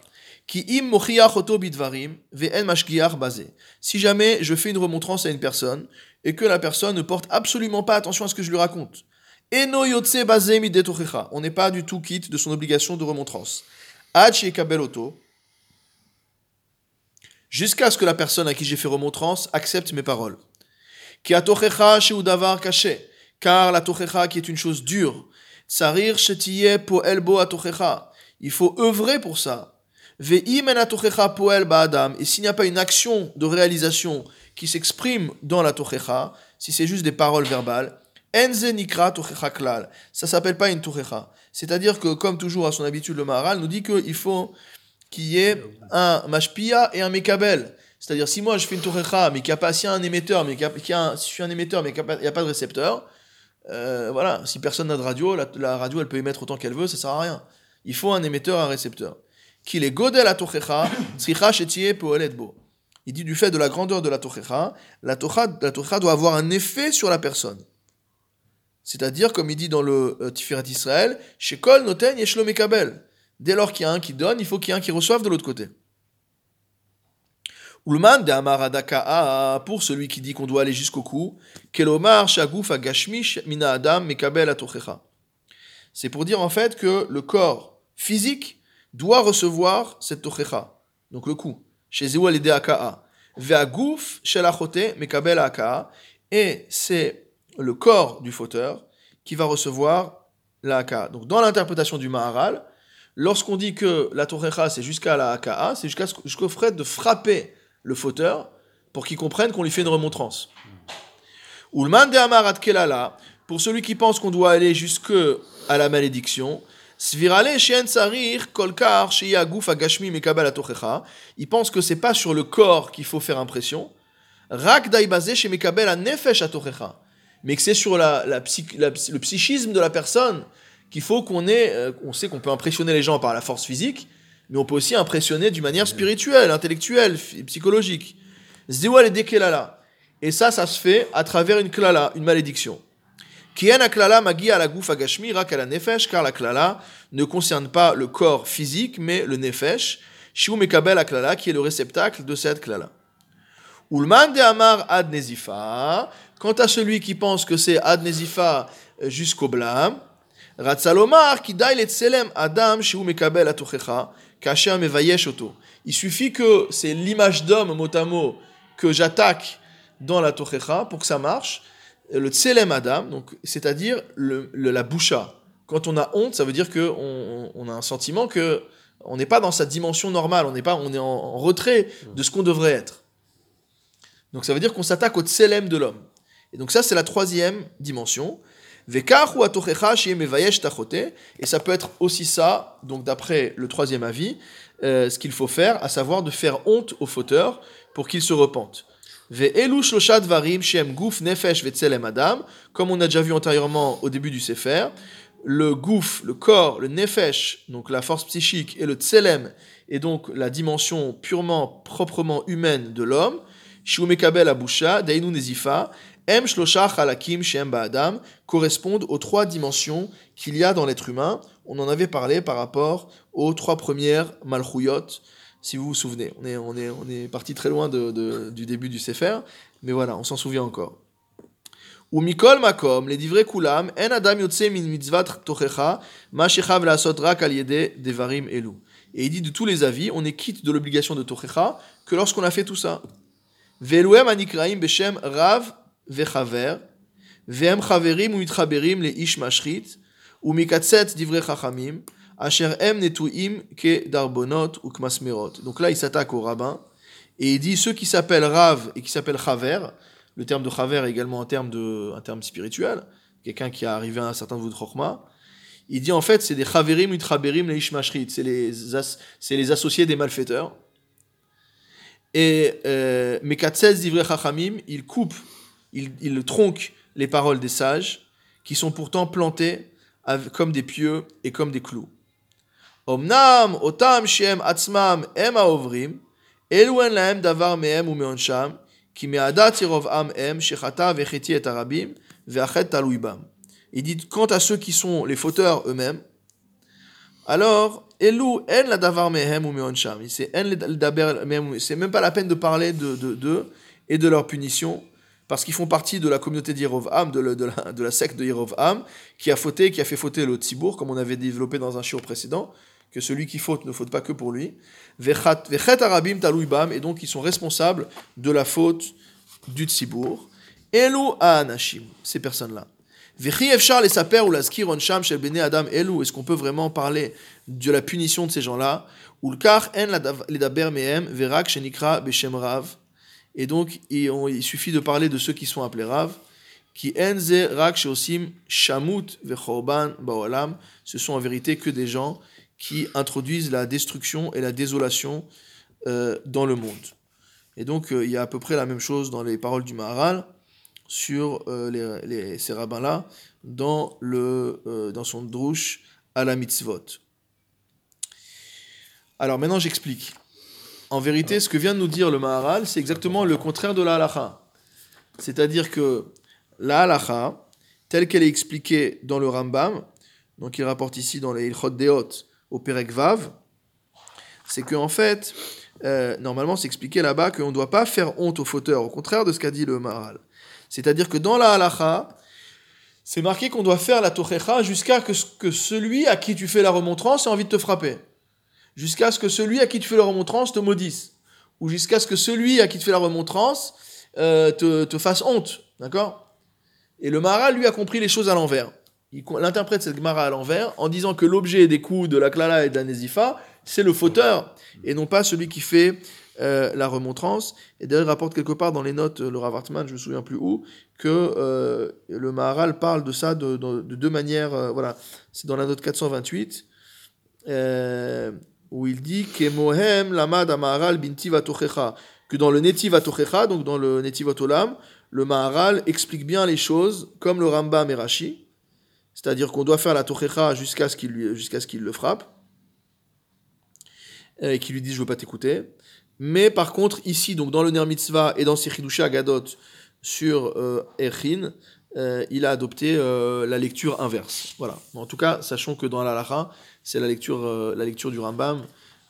ki im mochiach oto bidvarim, ve'en mashgiach bazé. Si jamais je fais une remontrance à une personne, et que la personne ne porte absolument pas attention à ce que je lui raconte, eno yotse bazé mide Tochecha, on n'est pas du tout quitte de son obligation de remontrance. Ad shekabel oto, jusqu'à ce que la personne à qui j'ai fait remontrance accepte mes paroles. Ki atochecha sheudavar caché, car la tochecha qui est une chose dure, tsarir shetiye poel bo atochecha, il faut œuvrer pour ça. Ve'im en atochecha poel ba'adam, et s'il n'y a pas une action de réalisation qui s'exprime dans la tochecha, si c'est juste des paroles verbales, enze nikra tochecha klal, ça s'appelle pas une tochecha. C'est-à-dire que, comme toujours à son habitude, le Maharal nous dit qu'il faut qui est un mashpia et un mekabel. C'est-à-dire, si moi je fais une tochecha, mais qu'il n'y a pas, si y a un émetteur, mais si je suis un émetteur, mais qu'il n'y a pas de récepteur, voilà, si personne n'a de radio, la radio elle peut émettre autant qu'elle veut, ça ne sert à rien. Il faut un émetteur, un récepteur. Qu'il est godel à tochecha, tsricha shetiye poelet bo. Il dit du fait de la grandeur de la tochecha doit avoir un effet sur la personne. C'est-à-dire, comme il dit dans le Tiferet Israël, shekol noten yeshlo mekabel. Dès lors qu'il y a un qui donne, il faut qu'il y ait un qui reçoive de l'autre côté. Ulman de Amaradaka, pour celui qui dit qu'on doit aller jusqu'au cou, Kelomar Shagouf Agashmish Mina Adam Mekabel Atochecha. C'est pour dire en fait que le corps physique doit recevoir cette tochecha, donc le cou. Shezeou Alede Akaa. Veagouf Shelachote Mekabel Akaa. Et c'est le corps du fauteur qui va recevoir la Akaa. Donc dans l'interprétation du Maharal, lorsqu'on dit que la tochecha c'est jusqu'à la haka'a, c'est jusqu'au fait de frapper le fauteur pour qu'il comprenne qu'on lui fait une remontrance. Ulman de amarat kelala, pour celui qui pense qu'on doit aller jusque à la malédiction, svirale she'en tsarir kolkar she'yaguf agashmi mekabel atochecha, il pense que c'est pas sur le corps qu'il faut faire impression, rak daibazeh she'mekabel anefesh atochecha, mais que c'est sur le psychisme de la personne. Qu'il faut on sait qu'on peut impressionner les gens par la force physique, mais on peut aussi impressionner d'une manière spirituelle, intellectuelle, psychologique. Zéoual et Dekelala. Et ça se fait à travers une klala, une malédiction. Kien la klala magi ala guf agashmi rak ala nefesh, car la klala ne concerne pas le corps physique, mais le nefesh, shiou mekabel la klala, qui est le réceptacle de cette klala. Ulman de amar ad nezifa, quant à celui qui pense que c'est ad nezifa jusqu'au blâme, Ratsalomar qui dail et tselem adam shiou mekabel atochecha, kacher mevayesh oto. Il suffit que c'est l'image d'homme, mot à mot, que j'attaque dans la tochecha pour que ça marche. Le tselem adam, donc, c'est-à-dire la boucha. Quand on a honte, ça veut dire qu'on a un sentiment qu'on n'est pas dans sa dimension normale, on est en retrait de ce qu'on devrait être. Donc ça veut dire qu'on s'attaque au tselem de l'homme. Et donc ça, c'est la troisième dimension. Vekach ou atochecha sheyeh mevayesh tachote. Et ça peut être aussi ça, donc d'après le troisième avis, ce qu'il faut faire, à savoir de faire honte au fauteur pour qu'il se repente. Comme on a déjà vu antérieurement au début du Sefer, le gouf, le corps, le nefesh, donc la force psychique, et le tselem, et donc la dimension proprement humaine de l'homme, correspondent aux trois dimensions qu'il y a dans l'être humain. On en avait parlé par rapport aux trois premières malchouyot, si vous vous souvenez. On est parti très loin du début du Sefer, mais voilà, on s'en souvient encore. Ou mikol makom, les divrei kulam, en adam yotse min mitzvat tochecha, ma shechav laasot rak al yede devarim elu. Et il dit de tous les avis, on est quitte de l'obligation de tochecha que lorsqu'on a fait tout ça. Veluem anikraim beshem rav vechaver, vehem chaverim ou mitchaberim le ish mashrit, ou mikatset divrei chachamim. Donc là, il s'attaque au rabbin et il dit ceux qui s'appellent Rav et qui s'appellent Chaver, le terme de Chaver est également un terme spirituel, quelqu'un qui est arrivé à un certain niveau de Chokhmah, il dit en fait c'est des Chaverim, Utraberim, les Ishmashrit, c'est les associés des malfaiteurs. Et Mekatzez d'Ivre Chachamim, il coupe, il tronque les paroles des sages qui sont pourtant plantées comme des pieux et comme des clous. Omnam otam shem atzmam em haovrim eluen lahem davar mehem umeonsham ki me'adat yerov am em shechata vecheti et harabim ve'achet talui bam. Il dit quant à ceux qui sont les fauteurs eux-mêmes, alors elu en la davar mehem umeonsham, c'est même pas la peine de parler d'eux et de leur punition, parce qu'ils font partie de la communauté d'Yerov Am, de la secte de Yerov Am, qui a fait fauter le Tzibur, comme on avait développé dans un shiur précédent, que celui qui faute ne faute pas que pour lui. Vechet Arabim Talui Bam, et donc ils sont responsables de la faute du Tzibur. Elu Anashim, ces personnes-là. Vechi Efchar les Saper ou Laskir Onsham Shel Bene Adam Elu, est-ce qu'on peut vraiment parler de la punition de ces gens-là? Ulkar En Ledaber Mehem Verak Shenikra Beshem Rav. Et donc, il suffit de parler de ceux qui sont appelés Rav, qui enze rak sheosim shamut vechorban baolam, ce sont en vérité que des gens qui introduisent la destruction et la désolation dans le monde. Et donc, il y a à peu près la même chose dans les paroles du Maharal sur ces rabbins-là dans son drush à la mitzvot. Alors maintenant, j'explique. En vérité, ce que vient de nous dire le Maharal, c'est exactement le contraire de la halakha. C'est-à-dire que la halakha, telle qu'elle est expliquée dans le Rambam, donc il rapporte ici dans les Ilchot Deot au Perek Vav, c'est qu'en fait, normalement c'est expliqué là-bas qu'on ne doit pas faire honte aux fauteurs, au contraire de ce qu'a dit le Maharal. C'est-à-dire que dans la halakha, c'est marqué qu'on doit faire la tochecha jusqu'à ce que celui à qui tu fais la remontrance ait envie de te frapper. Jusqu'à ce que celui à qui tu fais la remontrance te maudisse. Ou jusqu'à ce que celui à qui tu fais la remontrance te fasse honte. D'accord ? Et le Maharal, lui, a compris les choses à l'envers. Il interprète cette Gemara à l'envers en disant que l'objet des coups de la klala et de la nezifa, c'est le fauteur et non pas celui qui fait la remontrance. Et d'ailleurs, il rapporte quelque part dans les notes, le Rav Hartman, je ne me souviens plus où, que le Maharal parle de ça de deux manières. Voilà, c'est dans la note 428. Où il dit que dans le Netiv Atochecha, donc dans le Netiv Atolam, le Maharal explique bien les choses comme le Rambam et Rashi, c'est-à-dire qu'on doit faire la Tochecha jusqu'à ce qu'il le frappe, et qu'il lui dise je veux pas t'écouter. Mais par contre ici, donc dans le Ner Mitzvah et dans ses Chidushei Agadot sur Erchin, il a adopté la lecture inverse. Voilà. En tout cas, sachons que dans l'Halakha, c'est la lecture du Rambam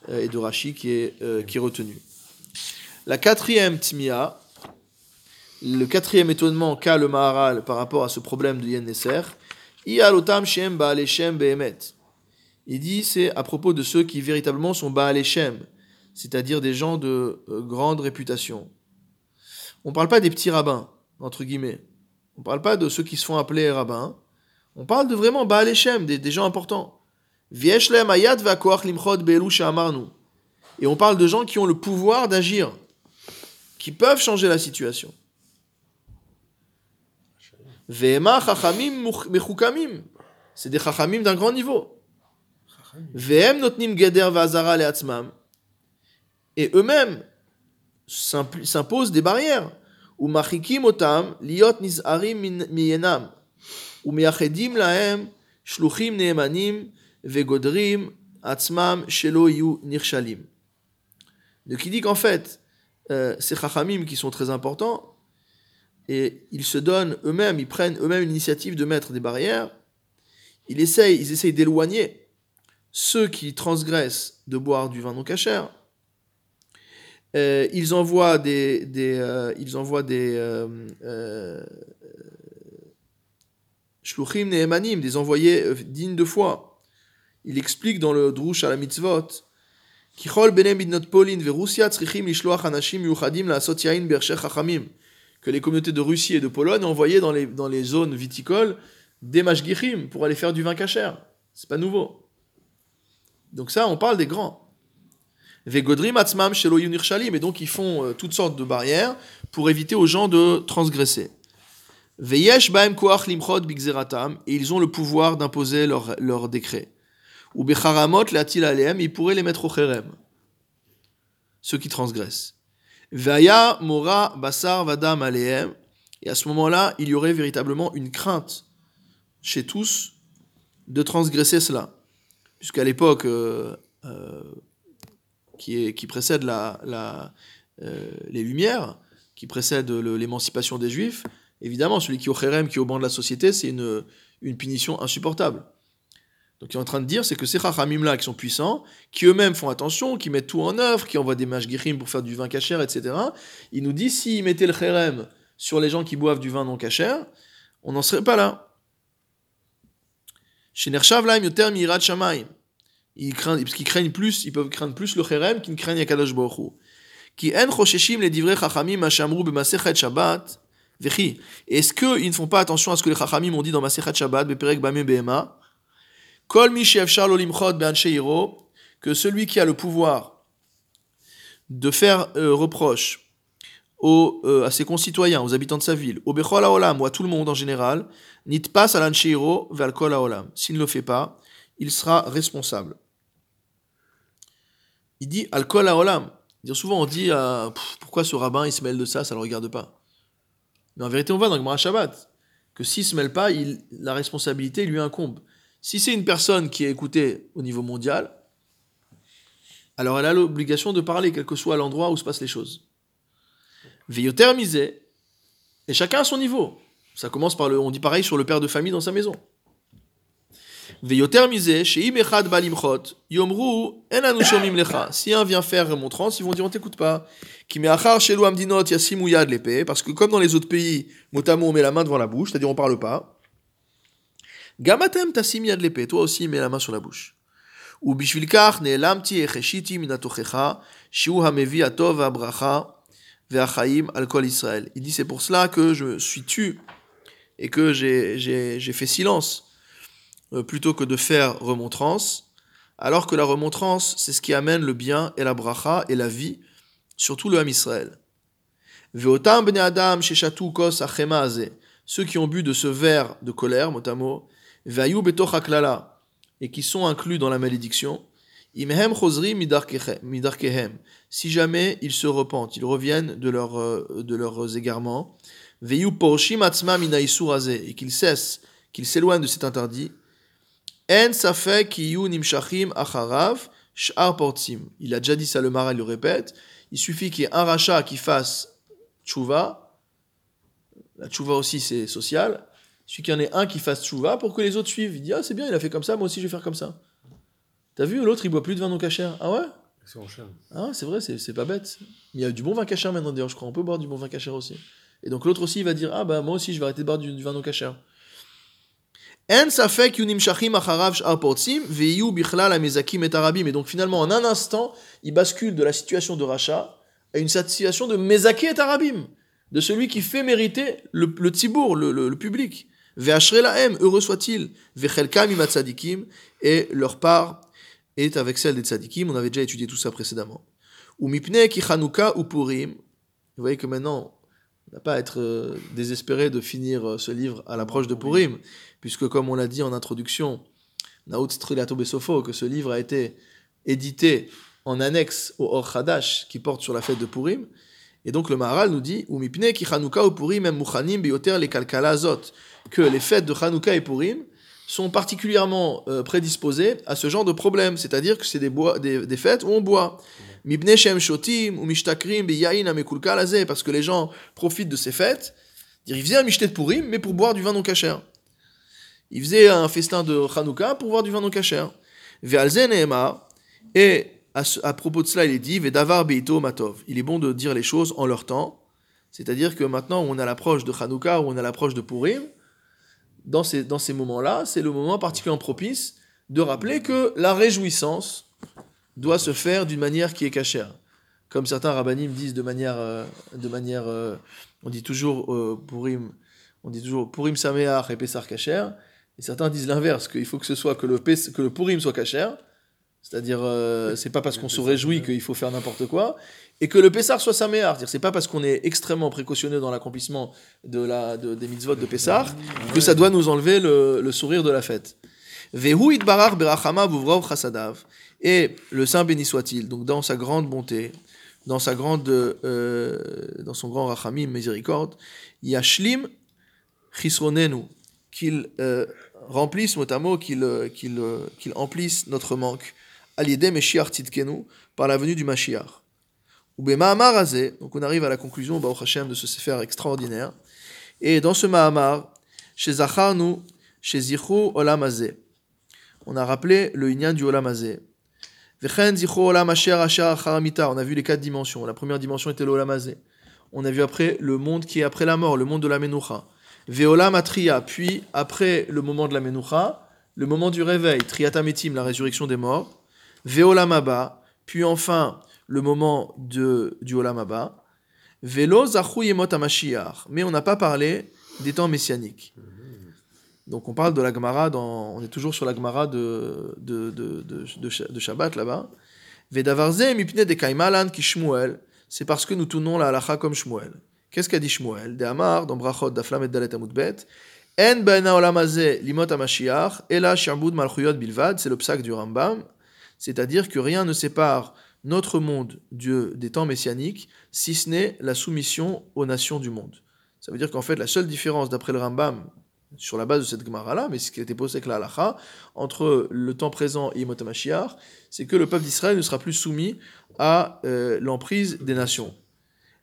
et de Rashi qui est retenue. La quatrième Tmiya, le quatrième étonnement qu'a le Maharal par rapport à ce problème de Yen Nesser, Ialotam Shem Baal Shem Behemet. Il dit, c'est à propos de ceux qui véritablement sont Baal Shem, c'est-à-dire des gens de grande réputation. On ne parle pas des petits rabbins, entre guillemets. On ne parle pas de ceux qui se font appeler rabbins. On parle de vraiment Baal Eshem, des gens importants. Vieshlem ayad vakoach limchot be'elu she'amarnu. Et on parle de gens qui ont le pouvoir d'agir, qui peuvent changer la situation. Ve'ema chachamim mechukamim. C'est des chachamim d'un grand niveau. Ve'em notnim geder va'azara le'atzmam. Et eux-mêmes s'imposent des barrières. Ou machikim otam liot nizharim miyenam. Ou meyachedim lahem shluchim neemanim vegodrim atzmam shelo yu nirshalim. Donc il dit qu'en fait, ces chachamim qui sont très importants, et ils se donnent eux-mêmes, ils prennent eux-mêmes l'initiative de mettre des barrières, ils essayent d'éloigner ceux qui transgressent de boire du vin non cachère. Ils envoient des shluchim neemanim, des envoyés dignes de foi. Il explique dans le Drush à la Mitzvot que les communautés de Russie et de Pologne envoyaient dans les zones viticoles des mashgichim pour aller faire du vin cachère. C'est pas nouveau. Donc ça, on parle des grands. Vegodrim atzmam shelo yu nirshalim, et donc ils font toutes sortes de barrières pour éviter aux gens de transgresser. Veyesh baem koach limchot bigzeratam, et ils ont le pouvoir d'imposer leur décret. Ou becharamot latil alehem, ils pourraient les mettre au chérém, ceux qui transgressent. Veya mora basar vadam alehem, et à ce moment-là, il y aurait véritablement une crainte chez tous de transgresser cela, puisqu'à l'époque qui précède les Lumières, qui précède l'émancipation des Juifs, évidemment, celui qui est au chérém, qui est au banc de la société, c'est une punition insupportable. Donc, il est en train de dire, c'est que ces chachamim-là, qui sont puissants, qui eux-mêmes font attention, qui mettent tout en œuvre, qui envoient des mashgichim pour faire du vin cachère, etc., il nous dit, s'ils mettaient le chérém sur les gens qui boivent du vin non cachère, on n'en serait pas là. Chez Nershav Laim Yoter Mirat Shamaim. Parce qu'ils craignent plus, ils peuvent craindre plus le chérém qu'ils ne craignent Akadosh Baruch Hu. Qui en chosheshim les divrei chachamim ashamru b'masechet Shabbat vechi. Est-ce qu'ils ne font pas attention à ce que les chachamim ont dit dans Masechet Shabbat beperek bamim behema? Kol mi she'efshar lo limchot be'anshei iro, que celui qui a le pouvoir de faire reproche à ses concitoyens, aux habitants de sa ville, au bechol haolam, ou à tout le monde en général, nitpas al anshei iro ve'al kol haolam. S'il ne le fait pas, il sera responsable. Il dit « alcool à olam ». Souvent, on dit « pourquoi ce rabbin, il se mêle de ça, ça ne le regarde pas ?» Mais en vérité, on voit dans le Gemara Shabbat que s'il ne se mêle pas, la responsabilité lui incombe. Si c'est une personne qui est écoutée au niveau mondial, alors elle a l'obligation de parler, quel que soit l'endroit où se passent les choses. « Veilloter misé » et chacun à son niveau. Ça commence par on dit pareil sur le père de famille dans sa maison. Si un vient faire remontrance, ils vont dire on t'écoute pas. Parce que comme dans les autres pays, mot à mot, on met la main devant la bouche, c'est-à-dire on parle pas. Toi aussi mets la main sur la bouche. Il dit c'est pour cela que je suis tu et que j'ai fait silence, plutôt que de faire remontrance, alors que la remontrance, c'est ce qui amène le bien et la bracha et la vie, surtout le Ham Israël. Ve'otam bnei adam sheshatu kos achema hazeh, ceux qui ont bu de ce verre de colère, mot à mot, ve'ayu betoch haklala, et qui sont inclus dans la malédiction, im hem chozrim midarkehem, si jamais ils se repentent, ils reviennent de leurs égarements, ve'yu porshim atzmam min ha'isur hazeh, et qu'ils s'éloignent de cet interdit. Il a déjà dit ça, le Maharal le répète. Il suffit qu'il y ait un rachat qui fasse Tshuva La tshuva aussi, c'est social. Celui qui en est un qui fasse tshuva pour que les autres suivent. Il dit « Ah, c'est bien, il a fait comme ça, moi aussi je vais faire comme ça. » T'as vu, l'autre, il boit plus de vin non cachère. Ah ouais ? Ah, c'est vrai, c'est pas bête. Il y a du bon vin cachère maintenant, d'ailleurs, je crois. On peut boire du bon vin cachère aussi. Et donc l'autre aussi, il va dire « Ah bah, moi aussi, je vais arrêter de boire du vin non cachère. » Et donc finalement, en un instant, il bascule de la situation de rachat à une situation de mezaké et arabim, de celui qui fait mériter le tzibour, le public. Heureux soit-il. Et leur part est avec celle des tzadikim. On avait déjà étudié tout ça précédemment. Vous voyez que maintenant, on n'a pas à être désespéré de finir ce livre à l'approche de Purim, puisque comme on l'a dit en introduction, que ce livre a été édité en annexe au Or Hadash qui porte sur la fête de Purim. Et donc le Maharal nous dit que les fêtes de Hanouka et Purim sont particulièrement prédisposées à ce genre de problème, c'est-à-dire que c'est des fêtes où on boit. Parce que les gens profitent de ces fêtes, ils faisaient un michté de Purim, mais pour boire du vin non cachère. Ils faisaient un festin de Hanouka pour boire du vin non cachère. Et à propos de cela, il est dit, il est bon de dire les choses en leur temps, c'est-à-dire que maintenant, on a l'approche de Hanouka, on a l'approche de Purim, dans ces moments-là, c'est le moment particulièrement propice de rappeler que la réjouissance doit se faire d'une manière qui est cachère. Comme certains rabbinim disent de manière on dit toujours Purim, on dit toujours Purim Sameach et Pessar cachère, et certains disent l'inverse, qu'il faut que ce soit que le Purim soit cachère, c'est-à-dire c'est pas parce qu'on se réjouit qu'il faut faire n'importe quoi, et que le Pessar soit Sameach, c'est-à-dire c'est pas parce qu'on est extrêmement précautionneux dans l'accomplissement des mitzvot de Pessar que ça doit nous enlever le sourire de la fête. Vehu itbarach berachamav uvrov chasadav. Et le Saint béni soit-il, donc dans sa grande bonté, dans son grand rachamim, miséricorde, yashlim chisronenu, qu'il remplisse, mot à mot, qu'il emplisse notre manque, al yedei Mashiach tzidkenu, par la venue du Mashiach. Ou be ma'amar hazeh, donc on arrive à la conclusion, Baruch Hashem, de ce Sefer extraordinaire, et dans ce ma'amar, shezacharnu, shezichu olam hazeh, on a rappelé le inyan du olam hazeh. On a vu les quatre dimensions. La première dimension était l'olam hazeh. On a vu après le monde qui est après la mort, le monde de la menoucha. Ve'olam atria, puis après le moment de la menoucha, le moment du réveil, triat hametim, la résurrection des morts. Ve'olam haba, puis enfin le moment du olam haba. Ve'lo zachu yemot hamashiach, mais on n'a pas parlé des temps messianiques. Donc on parle de la Gemara, on est toujours sur la Gemara de Shabbat là-bas. Vedavarze mipne de kaimalan ki Shmuel, c'est parce que nous tournons la halakha comme Shmuel. Qu'est-ce qu'a dit Shmuel? De Amar, dans Brachot, Daflam et Dalet Amud Bet, en beina olam hazeh limot hamashiach, ela shi'bud malchuyot bilvad, c'est le psak du Rambam, c'est-à-dire que rien ne sépare notre monde des temps messianiques, si ce n'est la soumission aux nations du monde. Ça veut dire qu'en fait la seule différence d'après le Rambam, sur la base de cette Gemara-là, mais ce qui a été posé avec la halakha, entre le temps présent et Yemot HaMashiach, c'est que le peuple d'Israël ne sera plus soumis à l'emprise des nations.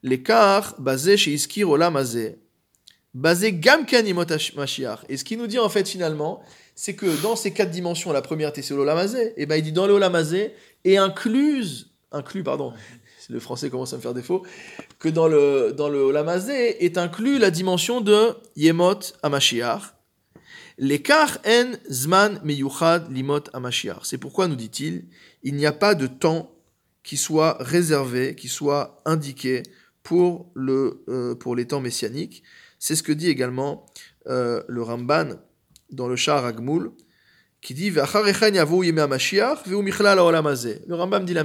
L'écart, basé chez Iskir Olam Hazeh, basé Gamkan Yemot HaMashiach. Et ce qu'il nous dit en fait finalement, c'est que dans ces quatre dimensions, la première était sur l'Olam Hazeh, et bien il dit dans l'Olam Hazeh, et inclus, le français commence à me faire défaut, que dans le Olam Hazeh est inclus la dimension de Yemot HaMashiach. L'écart en Zman Meyuchad Limot HaMashiach. C'est pourquoi, nous dit-il, il n'y a pas de temps qui soit réservé, qui soit indiqué pour les temps messianiques. C'est ce que dit également le Ramban dans le Char Chouvar, qui dit « Ve'acharechen yavou yemei HaMashiach ve'u michlal haolam hazeh ». Le Rambam dit la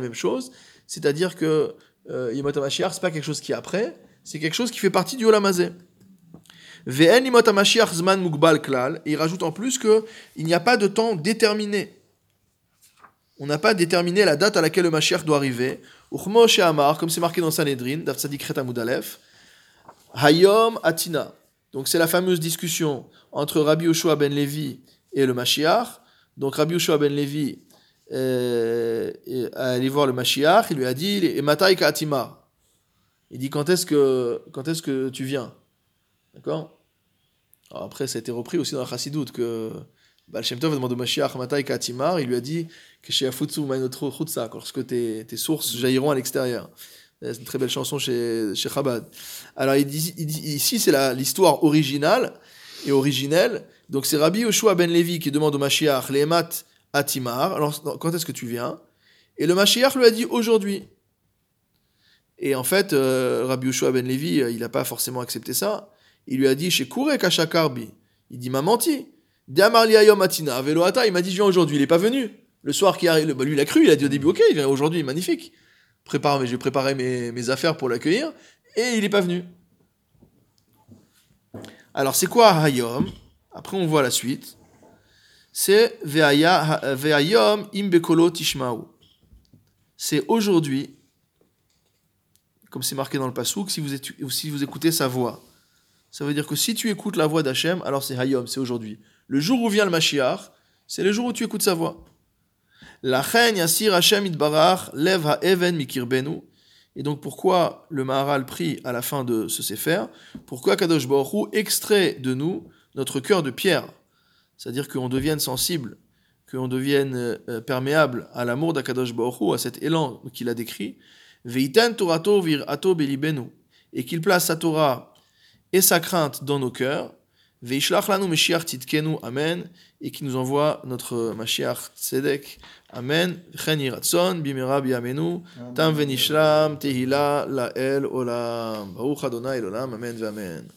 même chose. C'est-à-dire que Yemot HaMashiach, c'est pas quelque chose qui est après, c'est quelque chose qui fait partie du Olam Hazeh. Ve'en Yemot HaMashiach zman mugbal klal, et il rajoute en plus que il n'y a pas de temps déterminé. On n'a pas déterminé la date à laquelle le Mashiach doit arriver. Uchmo she'amar, comme c'est marqué dans Sanhedrin, Daf Tzadik Chet Amud Aleph, Hayom Atina. Donc c'est la fameuse discussion entre Rabbi Yehoshua ben Levi et le Mashiach. Donc Rabbi Yehoshua ben Levi à aller voir le Mashiach, il lui a dit « Matai ka'atima ». Il dit « Quand est-ce que tu viens ?» D'accord ? Alors après, ça a été repris aussi dans la Chassidoute que Baal Shem Tov a demandé au Mashiach Matai Katimar, il lui a dit que chez Afutsu Mainotro Khutsa, lorsque tes sources jailliront à l'extérieur. C'est une très belle chanson chez Chabad. Alors il dit, ici, c'est l'histoire originale et originelle. Donc c'est Rabbi Yehoshua ben Levi qui demande au Mashiach Lemat Atimar, alors quand est-ce que tu viens ? Et le Mashiach lui a dit aujourd'hui. Et en fait, Rabbi Yehoshua ben Levi, il n'a pas forcément accepté ça. Il lui a dit, chez Kurek Ashakarbi. Il dit, m'a menti. Il m'a dit, je viens aujourd'hui. Il n'est pas venu. Le soir qui arrive, bah lui, il a cru. Il a dit au début, ok, il vient aujourd'hui, magnifique. Je vais préparer mes affaires pour l'accueillir. Et il n'est pas venu. Alors, c'est quoi Hayom ? Après, on voit la suite. C'est Ve'ayom Imbekolo Tishmaou. C'est aujourd'hui, comme c'est marqué dans le Passouk, si vous écoutez sa voix. Ça veut dire que si tu écoutes la voix d'Hachem, alors c'est Hayom, c'est aujourd'hui. Le jour où vient le Mashiach, c'est le jour où tu écoutes sa voix. Lachen yasir Hashem itbarach lev ha'even mikirbenu. Et donc pourquoi le Maharal prie à la fin de ce Sefer ? Pourquoi Kadosh Baruch Hu extrait de nous notre cœur de pierre ? C'est-à-dire qu'on devienne sensible, qu'on devienne perméable à l'amour d'Akadosh Baruch Hu, à cet élan qu'il a décrit. Veitan torato virato belibenu. Et qu'il place sa Torah et sa crainte dans nos cœurs, amen, et qui nous envoie notre Mashiach Tzedek, amen, chen yiratson bimera biamenu tam venishlam tehila lael olam baruch Adonai el olam, amen v'amen.